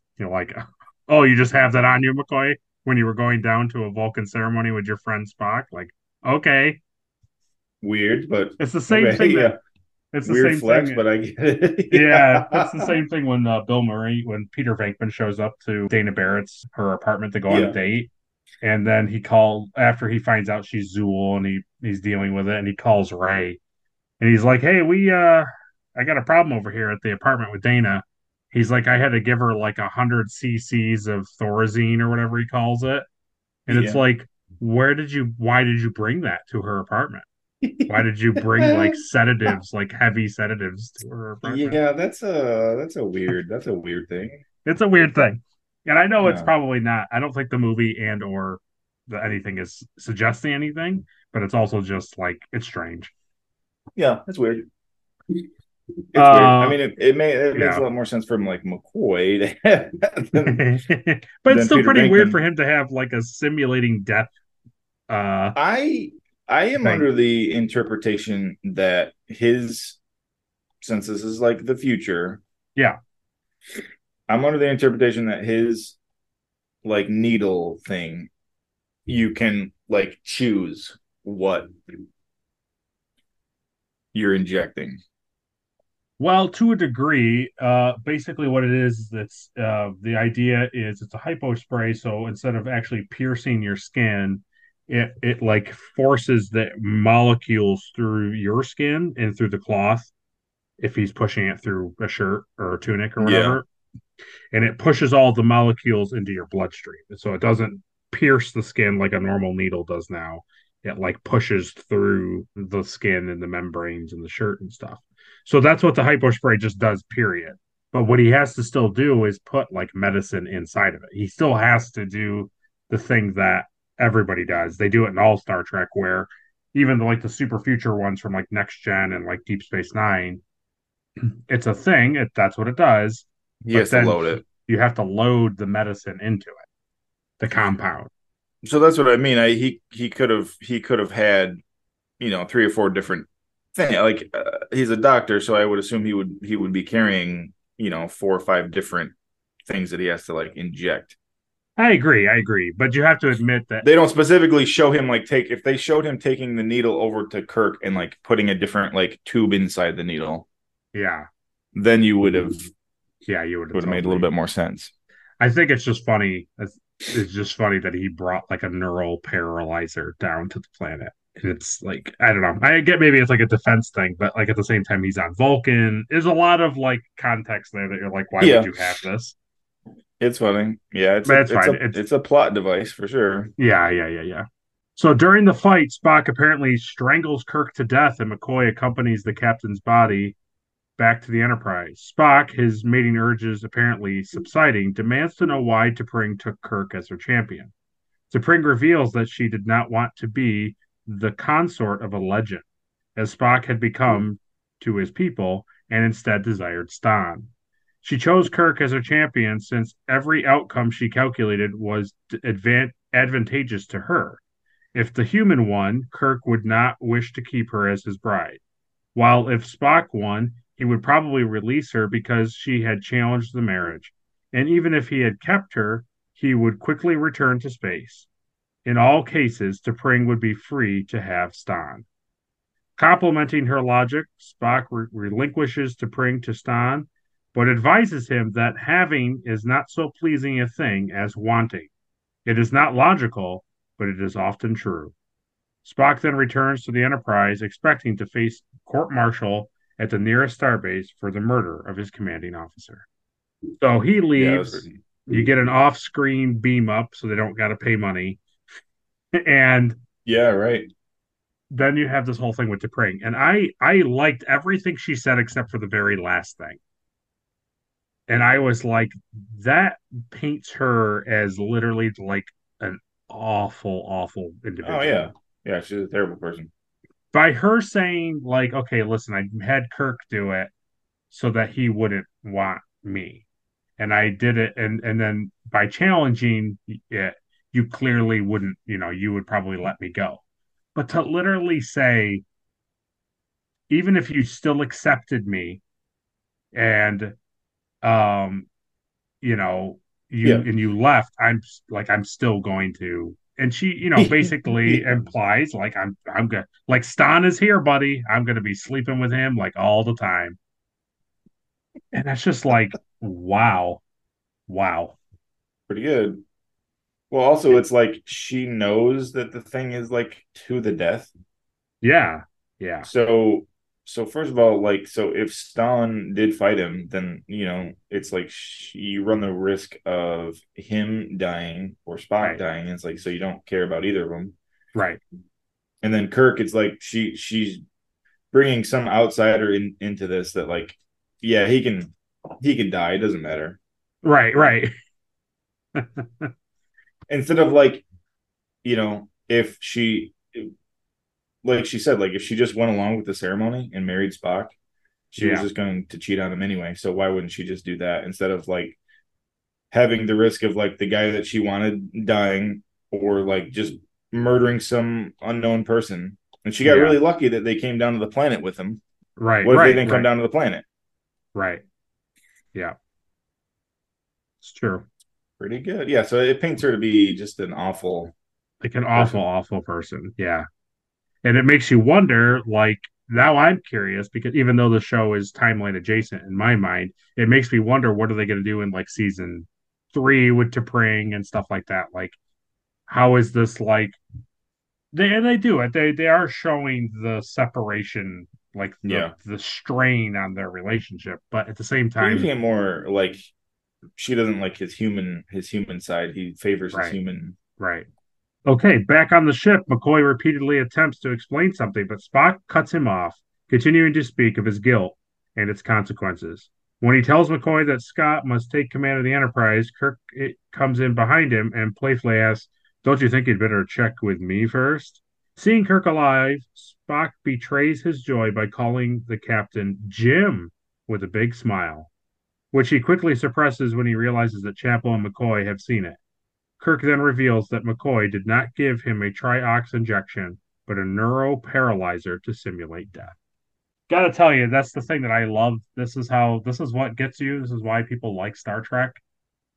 Oh, you just have that on you, McCoy, when you were going down to a Vulcan ceremony with your friend Spock. Okay, weird, but it's the same thing. Yeah. It's the weird same flex, thing. But I get it. Yeah, it's the same thing when when Peter Venkman shows up to Dana Barrett's her apartment to go on a date, and then he calls after he finds out she's Zool, and he's dealing with it, and he calls Ray, and he's like, "Hey, I got a problem over here at the apartment with Dana." He's like, I had to give her 100 cc's of Thorazine or whatever he calls it. And it's why did you bring that to her apartment? Why did you bring sedatives, heavy sedatives to her apartment? Yeah, that's a weird thing. It's a weird thing. And I know it's probably not, I don't think the movie and or anything is suggesting anything, but it's also just it's strange. Yeah, it's weird. It's weird. I mean, it makes a lot more sense from McCoy to have that than, but it's still pretty weird for him to have a simulating death. I am under the interpretation that his, since this is the future. Yeah, I'm under the interpretation that his needle thing, you can choose what you're injecting. Well, to a degree, basically what it is, that's the idea is it's a hypo spray. So instead of actually piercing your skin, it forces the molecules through your skin and through the cloth. If he's pushing it through a shirt or a tunic or whatever, and it pushes all the molecules into your bloodstream. So it doesn't pierce the skin like a normal needle does now. It pushes through the skin and the membranes and the shirt and stuff. So that's what the hypo spray just does, period. But what he has to still do is put medicine inside of it. He still has to do the thing that everybody does. They do it in all Star Trek, where even the super future ones from Next Gen and Deep Space Nine, it's a thing. That's what it does. Yes, to load it. You have to load the medicine into it, the compound. So that's what I mean. He could have had 3 or 4 different thing. He's a doctor, so I would assume he would be carrying 4 or 5 different things that he has to inject. I agree, but you have to admit that they don't specifically show him if they showed him taking the needle over to Kirk and putting a different tube inside the needle, then you would have made a little bit more sense. I think it's just funny. It's just funny that he brought a neural paralyzer down to the planet. And it's I don't know. I get maybe it's a defense thing, but at the same time, he's on Vulcan. There's a lot of context there that you're why would you have this? It's funny. Yeah, it's a plot device for sure. Yeah. So during the fight, Spock apparently strangles Kirk to death, and McCoy accompanies the captain's body back to the Enterprise. Spock, his mating urges apparently subsiding, demands to know why T'Pring took Kirk as her champion. T'Pring reveals that she did not want to be the consort of a legend, as Spock had become to his people, and instead desired Stan. She chose Kirk as her champion since every outcome she calculated was advantageous to her. If the human won, Kirk would not wish to keep her as his bride. While if Spock won, he would probably release her because she had challenged the marriage. And even if he had kept her, he would quickly return to space. In all cases, T'Pring would be free to have Stan. Complementing her logic, Spock relinquishes T'Pring to Stan, but advises him that having is not so pleasing a thing as wanting. It is not logical, but it is often true. Spock then returns to the Enterprise, expecting to face court-martial at the nearest starbase for the murder of his commanding officer. So he leaves. Yes. You get an off-screen beam-up, so they don't got to pay money. And yeah, right. Then you have this whole thing with T'Pring. And I liked everything she said except for the very last thing. And I was like, that paints her as literally like an awful, awful individual. Oh, yeah. Yeah, she's a terrible person. By her saying, like, okay, listen, I had Kirk do it so that he wouldn't want me. And I did it. And then by challenging it, you clearly wouldn't, you know, you would probably let me go. But to literally say, even if you still accepted me and, you know, you and you left, I'm still going to. And she, you know, basically implies like I'm gonna like Stan is here, buddy. I'm gonna be sleeping with him like all the time. And that's just like wow, pretty good. Well, also it's like she knows that the thing is like to the death. Yeah. So first of all, like, so if Stan did fight him, then, you know, it's like you run the risk of him dying or Spock dying. It's like, so you don't care about either of them. Right. And then Kirk, it's like she's bringing some outsider into this that like, yeah, he can die. It doesn't matter. Right. Instead of like, you know, if she... Like she said, like if she just went along with the ceremony and married Spock, she was just going to cheat on him anyway. So why wouldn't she just do that instead of like having the risk of like the guy that she wanted dying or like just murdering some unknown person? And she got really lucky that they came down to the planet with him. Right. What if they didn't come down to the planet? Right. Yeah. It's true. Pretty good. Yeah. So it paints her to be just an awful, like an awful person. Yeah. And it makes you wonder, like, now I'm curious, because even though the show is timeline adjacent in my mind, it makes me wonder, what are they going to do in, like, season 3 with T'Pring and stuff like that? Like, how is this, like... They do it. They are showing the separation, like, the strain on their relationship. But at the same time... He's getting more, like, she doesn't like his human side. He favors his human... Right. Okay, back on the ship, McCoy repeatedly attempts to explain something, but Spock cuts him off, continuing to speak of his guilt and its consequences. When he tells McCoy that Scott must take command of the Enterprise, Kirk comes in behind him and playfully asks, "Don't you think you'd better check with me first?" Seeing Kirk alive, Spock betrays his joy by calling the captain Jim with a big smile, which he quickly suppresses when he realizes that Chapel and McCoy have seen it. Kirk then reveals that McCoy did not give him a triox injection, but a neuroparalyzer to simulate death. Gotta tell you, that's the thing that I love. This is what gets you. This is why people like Star Trek,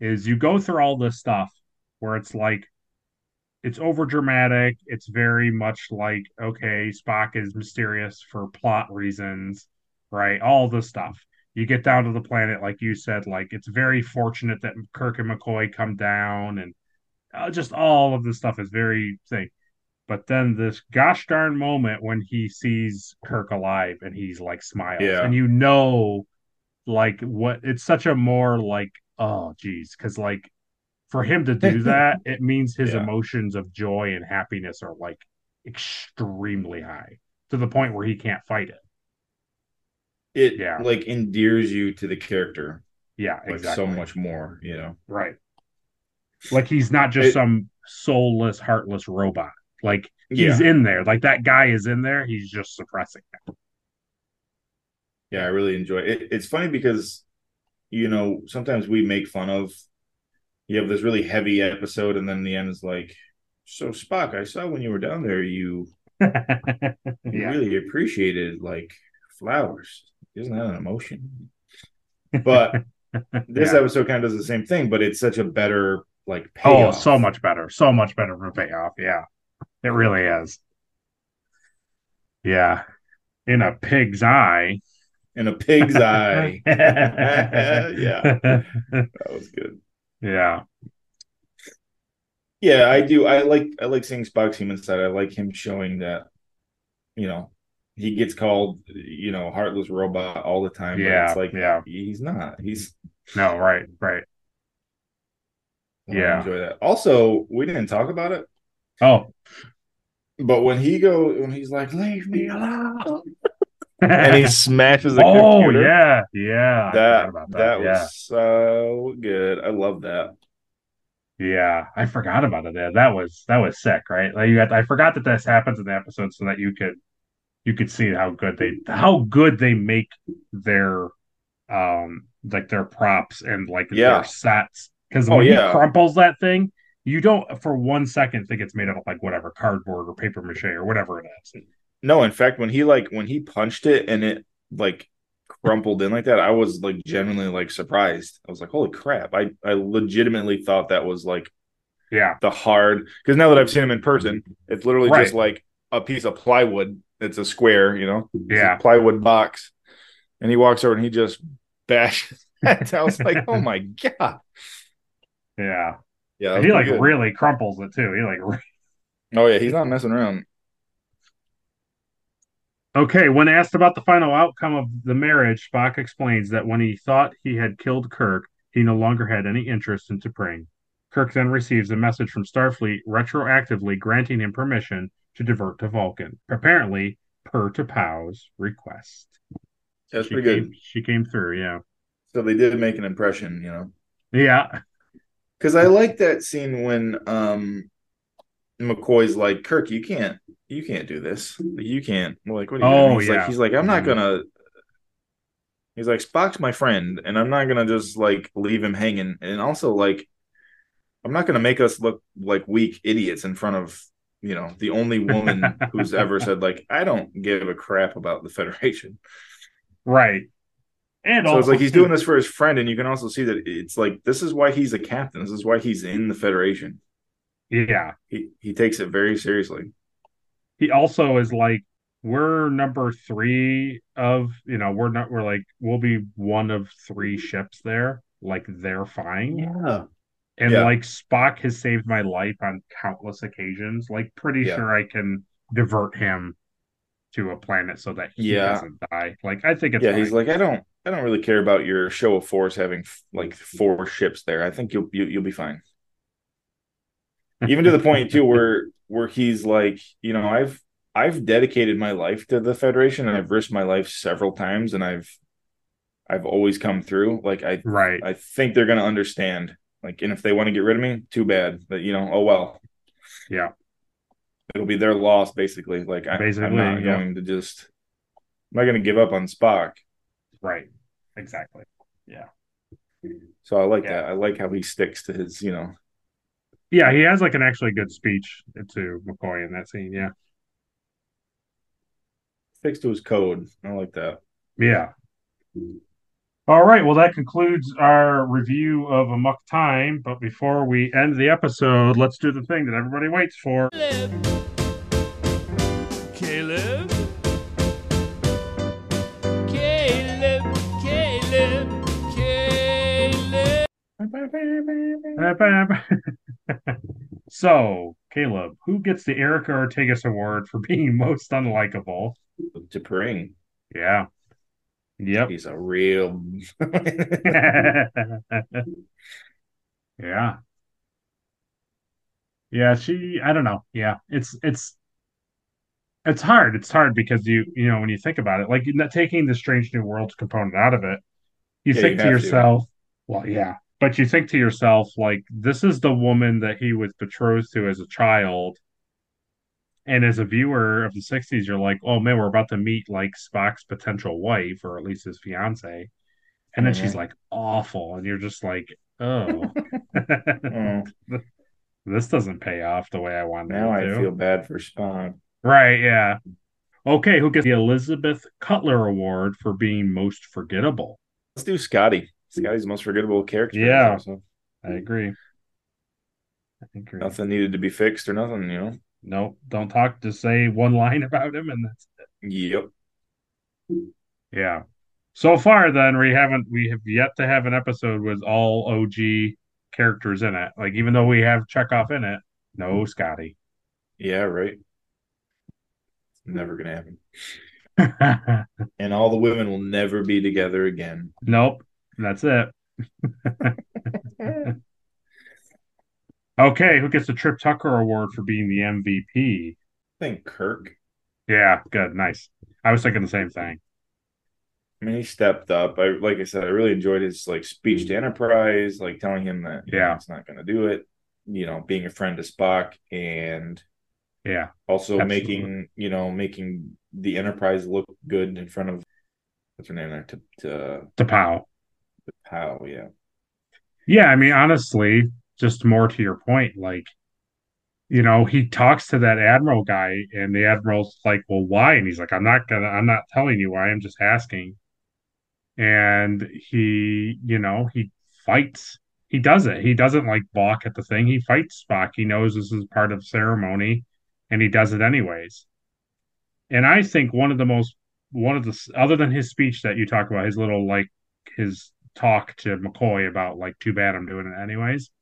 is you go through all this stuff where it's like, it's over dramatic. It's very much like, okay, Spock is mysterious for plot reasons, right? All this stuff. You get down to the planet, like you said, like it's very fortunate that Kirk and McCoy come down and just all of this stuff is very thing. But then this gosh darn moment when he sees Kirk alive and he's like smiles and you know, like what it's such a more like, oh geez. Cause like for him to do that, it means his emotions of joy and happiness are like extremely high to the point where he can't fight it. It like endears you to the character. Yeah. Like exactly. So much more, you know? Right. Like he's not just some soulless, heartless robot. Like he's in there. Like that guy is in there. He's just suppressing that. Yeah, I really enjoy it. It's funny because, you know, sometimes we make fun of, you have this really heavy episode and then the end is like, So Spock, I saw when you were down there, you really appreciated like flowers. Isn't that an emotion? But this episode kind of does the same thing, but it's such a better like payoff. Oh, so much better for payoff. Yeah, it really is. Yeah, in a pig's eye. Yeah, that was good. Yeah. Yeah, I do. I like seeing Spock's human side. I like him showing that, you know, he gets called, you know, heartless robot all the time. Yeah, it's like, yeah, he's not. He's no, right. Yeah, I enjoy that. Also, we didn't talk about it. Oh, but when he's like, "Leave me alone," and he smashes the computer. Oh yeah. That was so good. I love that. Yeah, I forgot about it. That was sick, right? Like I forgot that this happens in the episode, so that you could see how good they make their like their props and like their sets. Because when he crumples that thing, you don't for 1 second think it's made out of like whatever cardboard or paper mache or whatever it is. No, in fact, when he punched it and it like crumpled in like that, I was like genuinely like surprised. I was like, holy crap. I legitimately thought that was like the hard, because now that I've seen him in person, it's literally just like a piece of plywood. It's a square, you know, a plywood box. And he walks over and he just bashes that. I was like, oh my God. Yeah. Yeah. He like good. Really crumples it too. He like oh yeah, he's not messing around. Okay, when asked about the final outcome of the marriage, Spock explains that when he thought he had killed Kirk, he no longer had any interest in T'Pring. Kirk then receives a message from Starfleet retroactively granting him permission to divert to Vulcan, apparently per T'Pau's request. That's pretty good. She came through, yeah. So they did make an impression, you know? Yeah. Because I like that scene when McCoy's like, Kirk, you can't do this. You can't. We're like, what are you doing? He's like, I'm not gonna. He's like, Spock's my friend, and I'm not gonna just like leave him hanging. And also, like, I'm not gonna make us look like weak idiots in front of, you know, the only woman who's ever said like, I don't give a crap about the Federation. Right. And so also, it's like he's doing this for his friend, and you can also see that it's like this is why he's a captain. This is why he's in the Federation. Yeah, he takes it very seriously. He also is like, we're number three of, you know, we'll be one of three ships there. Like, they're fine. Yeah. And like, Spock has saved my life on countless occasions. Like, pretty sure I can divert him to a planet so that he doesn't die. Like, I think it's fine. He's like, I don't really care about your show of force having like four ships there. I think you'll be fine. Even to the point too where he's like, you know, I've dedicated my life to the Federation, and I've risked my life several times, and I've always come through. Like I think they're gonna understand. Like, and if they want to get rid of me, too bad. But, you know, oh well. Yeah. It'll be their loss, basically. Like I'm not gonna give up on Spock. Right. Exactly. Yeah. So I like that. I like how he sticks to his, you know. Yeah, he has like an actually good speech to McCoy in that scene. Yeah, sticks to his code. I like that. Yeah. All right. Well, that concludes our review of Amok Time. But before we end the episode, let's do the thing that everybody waits for. Caleb. So, Caleb, who gets the Erica Ortegas Award for being most unlikable? T'Pring. Yeah. Yep. He's a real. Yeah. Yeah. She. I don't know. Yeah. It's hard. It's hard because you know, when you think about it, like you're not taking the Strange New Worlds component out of it, you think to yourself, like, this is the woman that he was betrothed to as a child. And as a viewer of the 60s, you're like, oh, man, we're about to meet, like, Spock's potential wife, or at least his fiance. And then she's, like, awful. And you're just like, oh. this doesn't pay off the way I wanted it to. Now I feel bad for Spawn. Right, yeah. Okay, who gets the Elizabeth Cutler Award for being most forgettable? Let's do Scotty. Scotty's the most forgettable character. Yeah, I agree. Nothing needed to be fixed or nothing, you know? Nope. Don't talk. Just say one line about him and that's it. Yep. Yeah. So far, then, we have yet to have an episode with all OG characters in it. Like, even though we have Chekhov in it, no Scotty. Yeah, right. Never going to happen. And all the women will never be together again. Nope. That's it. Okay, who gets the Trip Tucker Award for being the MVP? I think Kirk. Yeah, good, nice. I was thinking the same thing. I mean, he stepped up. Like I said, I really enjoyed his speech to Enterprise, telling him that it's not going to do it. You know, being a friend to Spock, and also absolutely. making the Enterprise look good in front of what's her name there, to T'Pau, yeah. I mean, honestly. Just more to your point, he talks to that admiral guy, and the admiral's like, "Well, why?" And he's like, I'm not telling you why. I'm just asking." And he, he fights. He does it. He doesn't balk at the thing. He fights Spock. He knows this is part of ceremony, and he does it anyways. And I think one of the other than his speech that you talk about, his talk to McCoy about too bad I'm doing it anyways.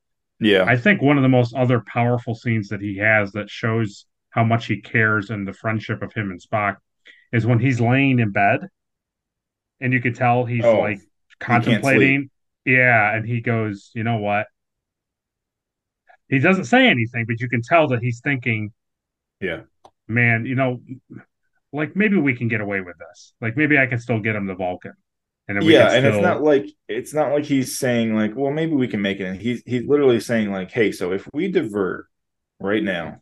Yeah, I think one of the most other powerful scenes that he has that shows how much he cares and the friendship of him and Spock is when he's laying in bed, and you could tell he's contemplating. Yeah, and he goes, "You know what?" He doesn't say anything, but you can tell that he's thinking, "Yeah, man, maybe we can get away with this. Maybe I can still get him the Vulcan." And it's not like he's saying well, maybe we can make it. And he's literally saying hey, so if we divert right now,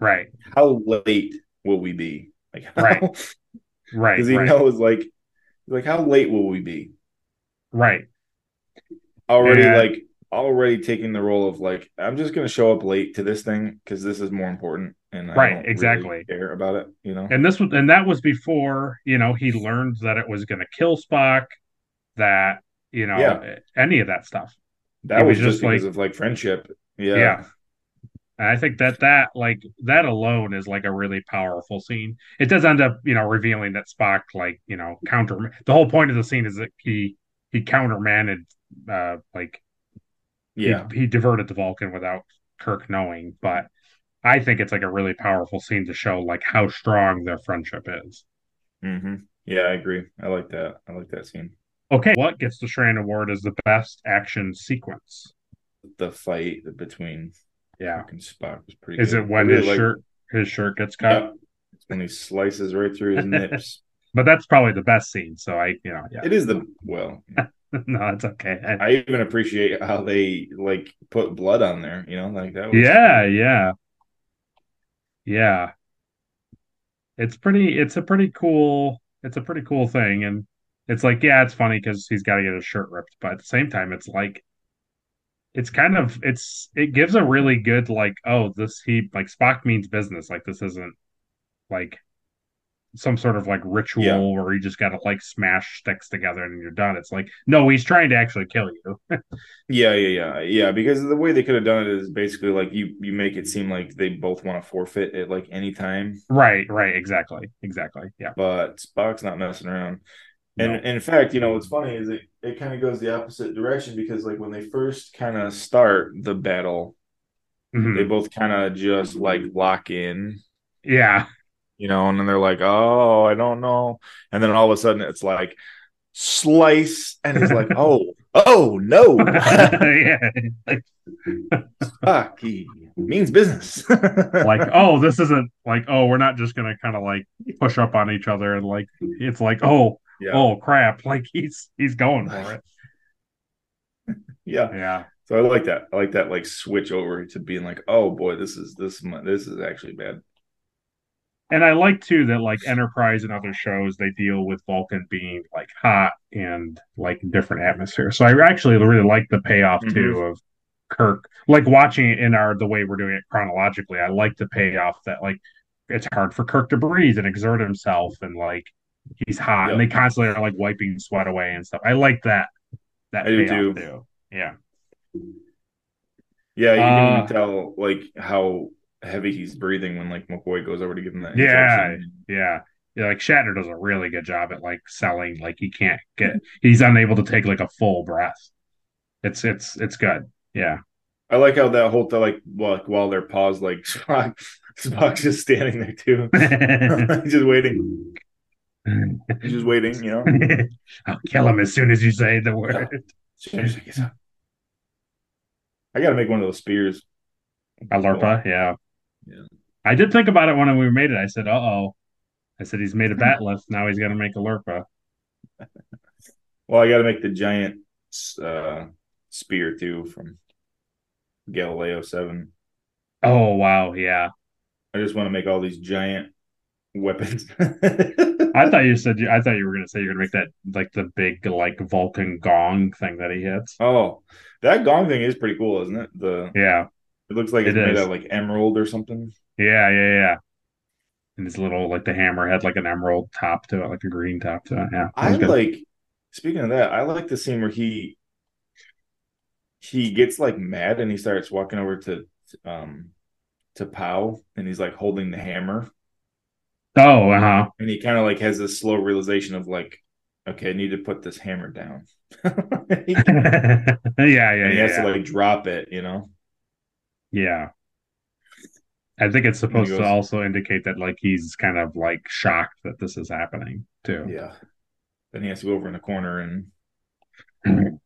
right? How late will we be? Right, right? Because he knows how late will we be? Right. Already taking the role of I'm just going to show up late to this thing because this is more important, and I don't really care about it, And this was, and that was before he learned that it was going to kill Spock, that any of that stuff. That was just because of friendship, yeah. And I think that that alone is a really powerful scene. It does end up revealing that Spock counter. The whole point of the scene is that he countermanded He diverted the Vulcan without Kirk knowing, but I think it's a really powerful scene to show how strong their friendship is. Mm-hmm. Yeah, I agree. I like that. I like that scene. Okay, what gets the Strand Award as the best action sequence? The fight between Kirk and Spock was pretty. Is good. It when really his shirt gets cut? Yeah. It's when he slices right through his nips. But that's probably the best scene. So it is the well. No, it's okay. I even appreciate how they put blood on there. That. Was yeah. It's pretty. It's a pretty cool thing, and it's it's funny because he's got to get his shirt ripped, but at the same time, it's it gives a really good Spock means business. This isn't some sort of ritual where you just got to smash sticks together and you're done. It's no, he's trying to actually kill you. Yeah. Because the way they could have done it is basically you make it seem like they both want to forfeit at any time. Right. Exactly. Yeah. But Spock's not messing around. And in fact, what's funny is it kind of goes the opposite direction because when they first kind of start the battle, mm-hmm. they both kind of just lock in. Yeah. And then they're oh, I don't know. And then all of a sudden it's slice. And it's oh, no. Fuck, he means business. Oh, this isn't oh, we're not just going to kind of push up on each other. And it's oh, crap. He's going for it. Yeah. So I like that. I like that switch over to being oh, boy, this is actually bad. And I like, too, that, Enterprise and other shows, they deal with Vulcan being, hot and, different atmosphere. So I actually really like the payoff, too, mm-hmm. of Kirk, like watching it in the way we're doing it chronologically, I like the payoff that like it's hard for Kirk to breathe and exert himself, and like he's hot, and they constantly are like wiping sweat away and stuff. I like that. That I do too. Yeah. Yeah, you can even tell like how heavy he's breathing when like McCoy goes over to give him that. Yeah, like Shatner does a really good job at like selling like he can't get, he's unable to take like a full breath. It's good. Yeah, I like how that whole like while they're paused, like Spock's just standing there too, just waiting. You know, I'll kill him as soon as you say the word. I gotta make one of those spears. A LARPA, yeah. I did think about it when we made it. I said, I said he's made a bat lift. Now he's got to make a LARPA. Well, I got to make the giant spear too from Galileo 7. Oh wow, yeah. I just want to make all these giant weapons. I thought you were going to say you're going to make that like the big like Vulcan gong thing that he hits. Oh, that gong thing is pretty cool, isn't it? It looks like it's made out of like emerald or something. Yeah. And this little like the hammer had like an emerald top to it, like a green top to it. Yeah, speaking of that, I like the scene where he gets like mad and he starts walking over to Pow, and he's like holding the hammer. Oh, and he kind of like has this slow realization of like, okay, I need to put this hammer down. And he has to like drop it, you know. Yeah, I think it's supposed to also indicate that like he's kind of like shocked that this is happening too. Yeah, then he has to go over in the corner and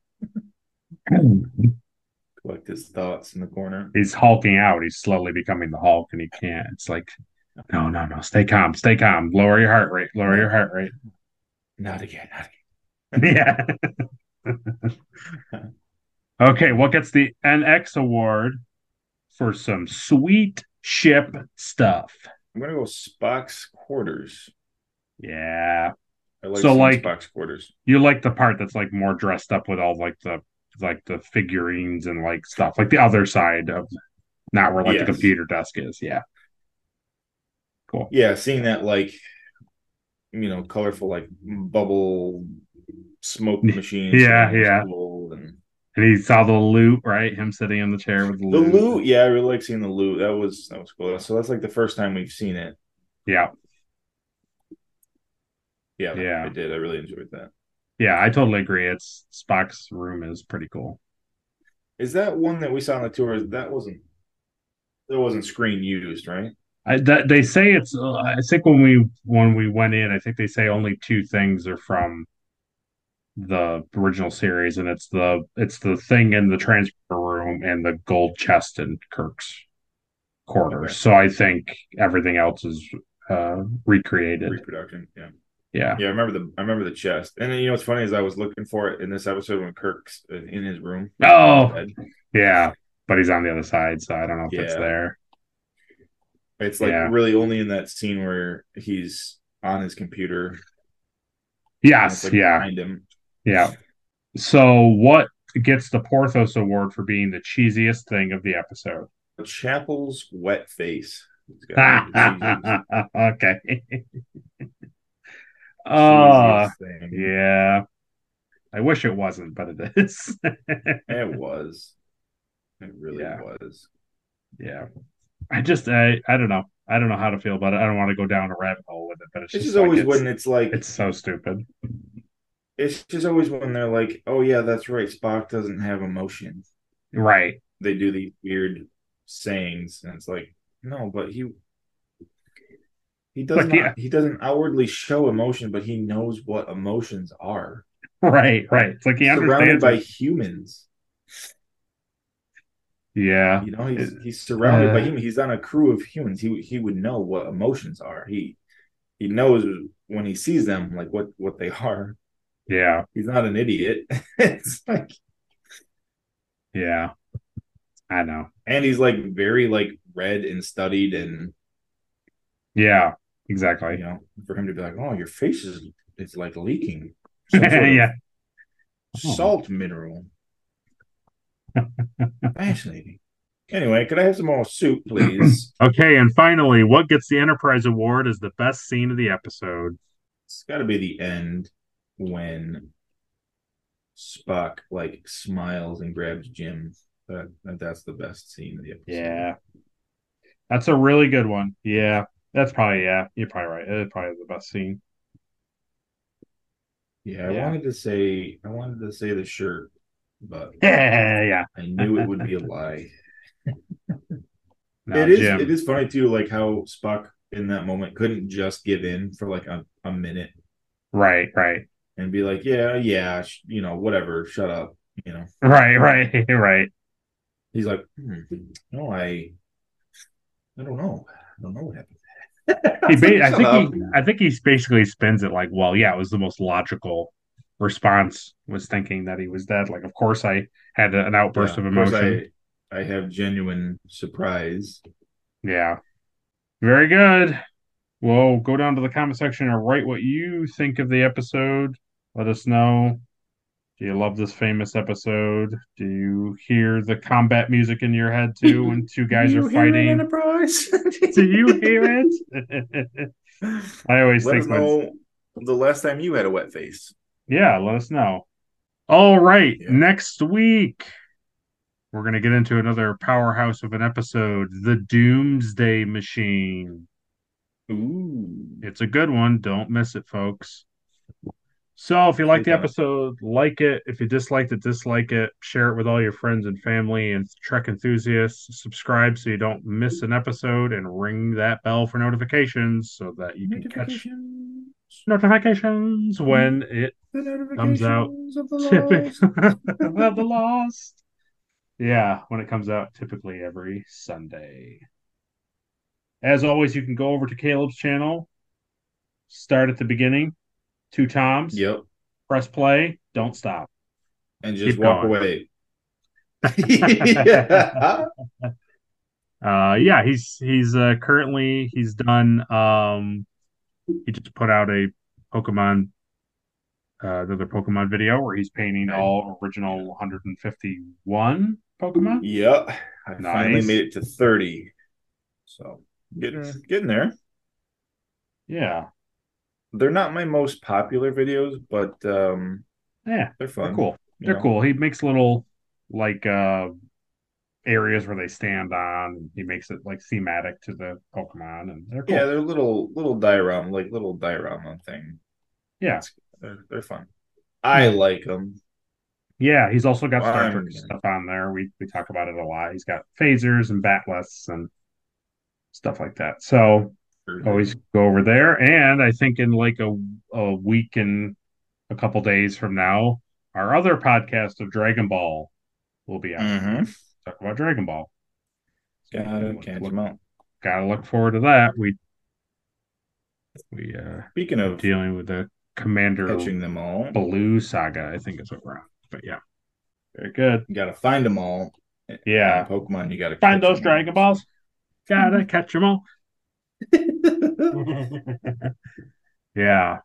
collect his thoughts in the corner. He's hulking out. He's slowly becoming the Hulk, and he can't. It's like, no, stay calm, lower your heart rate. Not again. Yeah. Okay, what gets the NX award? For some sweet ship stuff. I'm going to go Spock's quarters. Yeah. I like Spock's quarters. You like the part that's like more dressed up with all like the figurines and like stuff. Like the other side of not where like the computer desk is. Yeah. Cool. Yeah, seeing that like, you know, colorful like bubble smoke machine. Yeah. And he saw the loot, right? Him sitting in the chair with the loot. The loot, yeah, I really like seeing the loot. That was cool. So that's like the first time we've seen it. Yeah. Yeah, I did. I really enjoyed that. Yeah, I totally agree. It's Spock's room is pretty cool. Is that one that we saw on the tour? That wasn't screen used, right? They say it's. I think when we went in, I think they say only two things are from the original series, and it's the thing in the transfer room and the gold chest in Kirk's quarters. Okay. So I think everything else is recreated. Reproduction, yeah. I remember the chest, and then, you know what's funny is I was looking for it in this episode when Kirk's in his room. Oh, yeah, but he's on the other side, so I don't know if it's there. It's like really only in that scene where he's on his computer. Yes, like behind him. Yeah. So what gets the Porthos Award for being the cheesiest thing of the episode? Chapel's wet face. Okay. Yeah. I wish it wasn't, but it is. It was. It really was. Yeah. I don't know. I don't know how to feel about it. I don't want to go down a rabbit hole with it, but it's so stupid. It's just always when they're like, oh yeah, that's right, Spock doesn't have emotion. Right. They do these weird sayings, and it's like, no, but he doesn't he doesn't outwardly show emotion, but he knows what emotions are. Right. It's like he surrounded by humans. Yeah, you know, he's surrounded by humans. He's on a crew of humans. He would know what emotions are. He knows when he sees them, like what they are. Yeah, he's not an idiot. It's like, yeah, I know. And he's like very like read and studied, and yeah, exactly. You know, for him to be like, oh, your face is like leaking. Salt mineral. Fascinating. Anyway, could I have some more soup, please? Okay, and finally, what gets the Enterprise Award as the best scene of the episode? It's got to be the end when Spock, like, smiles and grabs Jim. That's the best scene of the episode. Yeah. That's a really good one. Yeah. That's probably, yeah, you're probably right. It's probably the best scene. Yeah, I wanted to say the shirt, but yeah. I knew it would be a lie. No, it is funny too, like how Spock in that moment couldn't just give in for like a minute, right, and be like, yeah, you know, whatever, shut up, you know, right. He's like, no, I don't know what happened. I think he basically spins it like, well, yeah, it was the most logical response, was thinking that he was dead. Like, of course, I had an outburst of emotion. I have genuine surprise. Yeah. Very good. Well, go down to the comment section and write what you think of the episode. Let us know. Do you love this famous episode? Do you hear the combat music in your head, too, when two guys are fighting? Enterprise? Do you hear it? I always let think... Let us know the last time you had a wet face. Yeah, let us know. All right, Next week... we're going to get into another powerhouse of an episode, The Doomsday Machine. Ooh. It's a good one. Don't miss it, folks. So if you like the episode, like it. If you disliked it, dislike it. Share it with all your friends and family and Trek enthusiasts. Subscribe so you don't miss an episode, and ring that bell for notifications so that you can catch notifications when it comes out. Of the lost. Yeah, when it comes out typically every Sunday. As always, you can go over to Caleb's channel, start at the beginning, 2 times. Yep. Press play, don't stop. And just keep going. Walk away. He's currently he's done he just put out a Pokemon another Pokemon video where he's painting all original 151 Pokemon. Yep. Finally made it to 30. So getting there. Yeah. They're not my most popular videos, but they're fun. They're cool. They're cool. He makes little like areas where they stand on. He makes it like thematic to the Pokemon, and they're cool. Yeah, they're little diorama thing. Yeah. They're fun. I like them. Yeah, he's also got Star Trek stuff on there. We talk about it a lot. He's got phasers and batlets and stuff like that. So always go over there. And I think in like a week and a couple days from now, our other podcast of Dragon Ball will be out. Mm-hmm. Talk about Dragon Ball. Gotta look forward to that. We speaking of dealing with the Commander catching them all. Blue Saga, I think is what we're on. But yeah. Very good. You gotta find them all. Yeah. In Pokemon, you gotta find those Dragon Balls. Gotta catch them all. Yeah.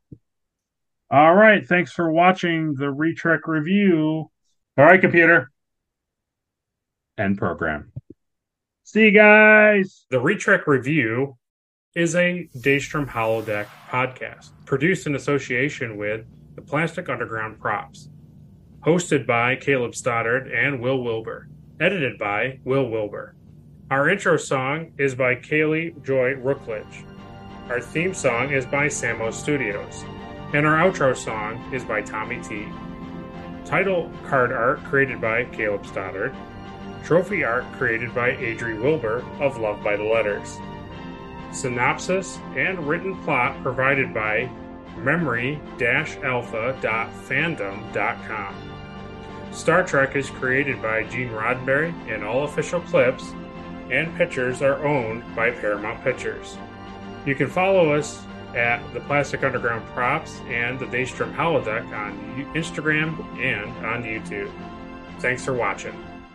All right. Thanks for watching the Retrek review. All right, computer. End program. See you guys. The Retrek review is a Daystrom Holodeck podcast produced in association with the Plastic Underground Props. Hosted by Caleb Stoddard and Will Wilbur. Edited by Will Wilbur. Our intro song is by Kaylee Joy Rookledge. Our theme song is by Samo Studios. And our outro song is by Tommy T. Title card art created by Caleb Stoddard. Trophy art created by Adri Wilbur of Love by the Letters. Synopsis and written plot provided by memory-alpha.fandom.com. Star Trek is created by Gene Roddenberry, and all official clips and pictures are owned by Paramount Pictures. You can follow us at the Plastic Underground Props and the Daystrom Holodeck on Instagram and on YouTube. Thanks for watching.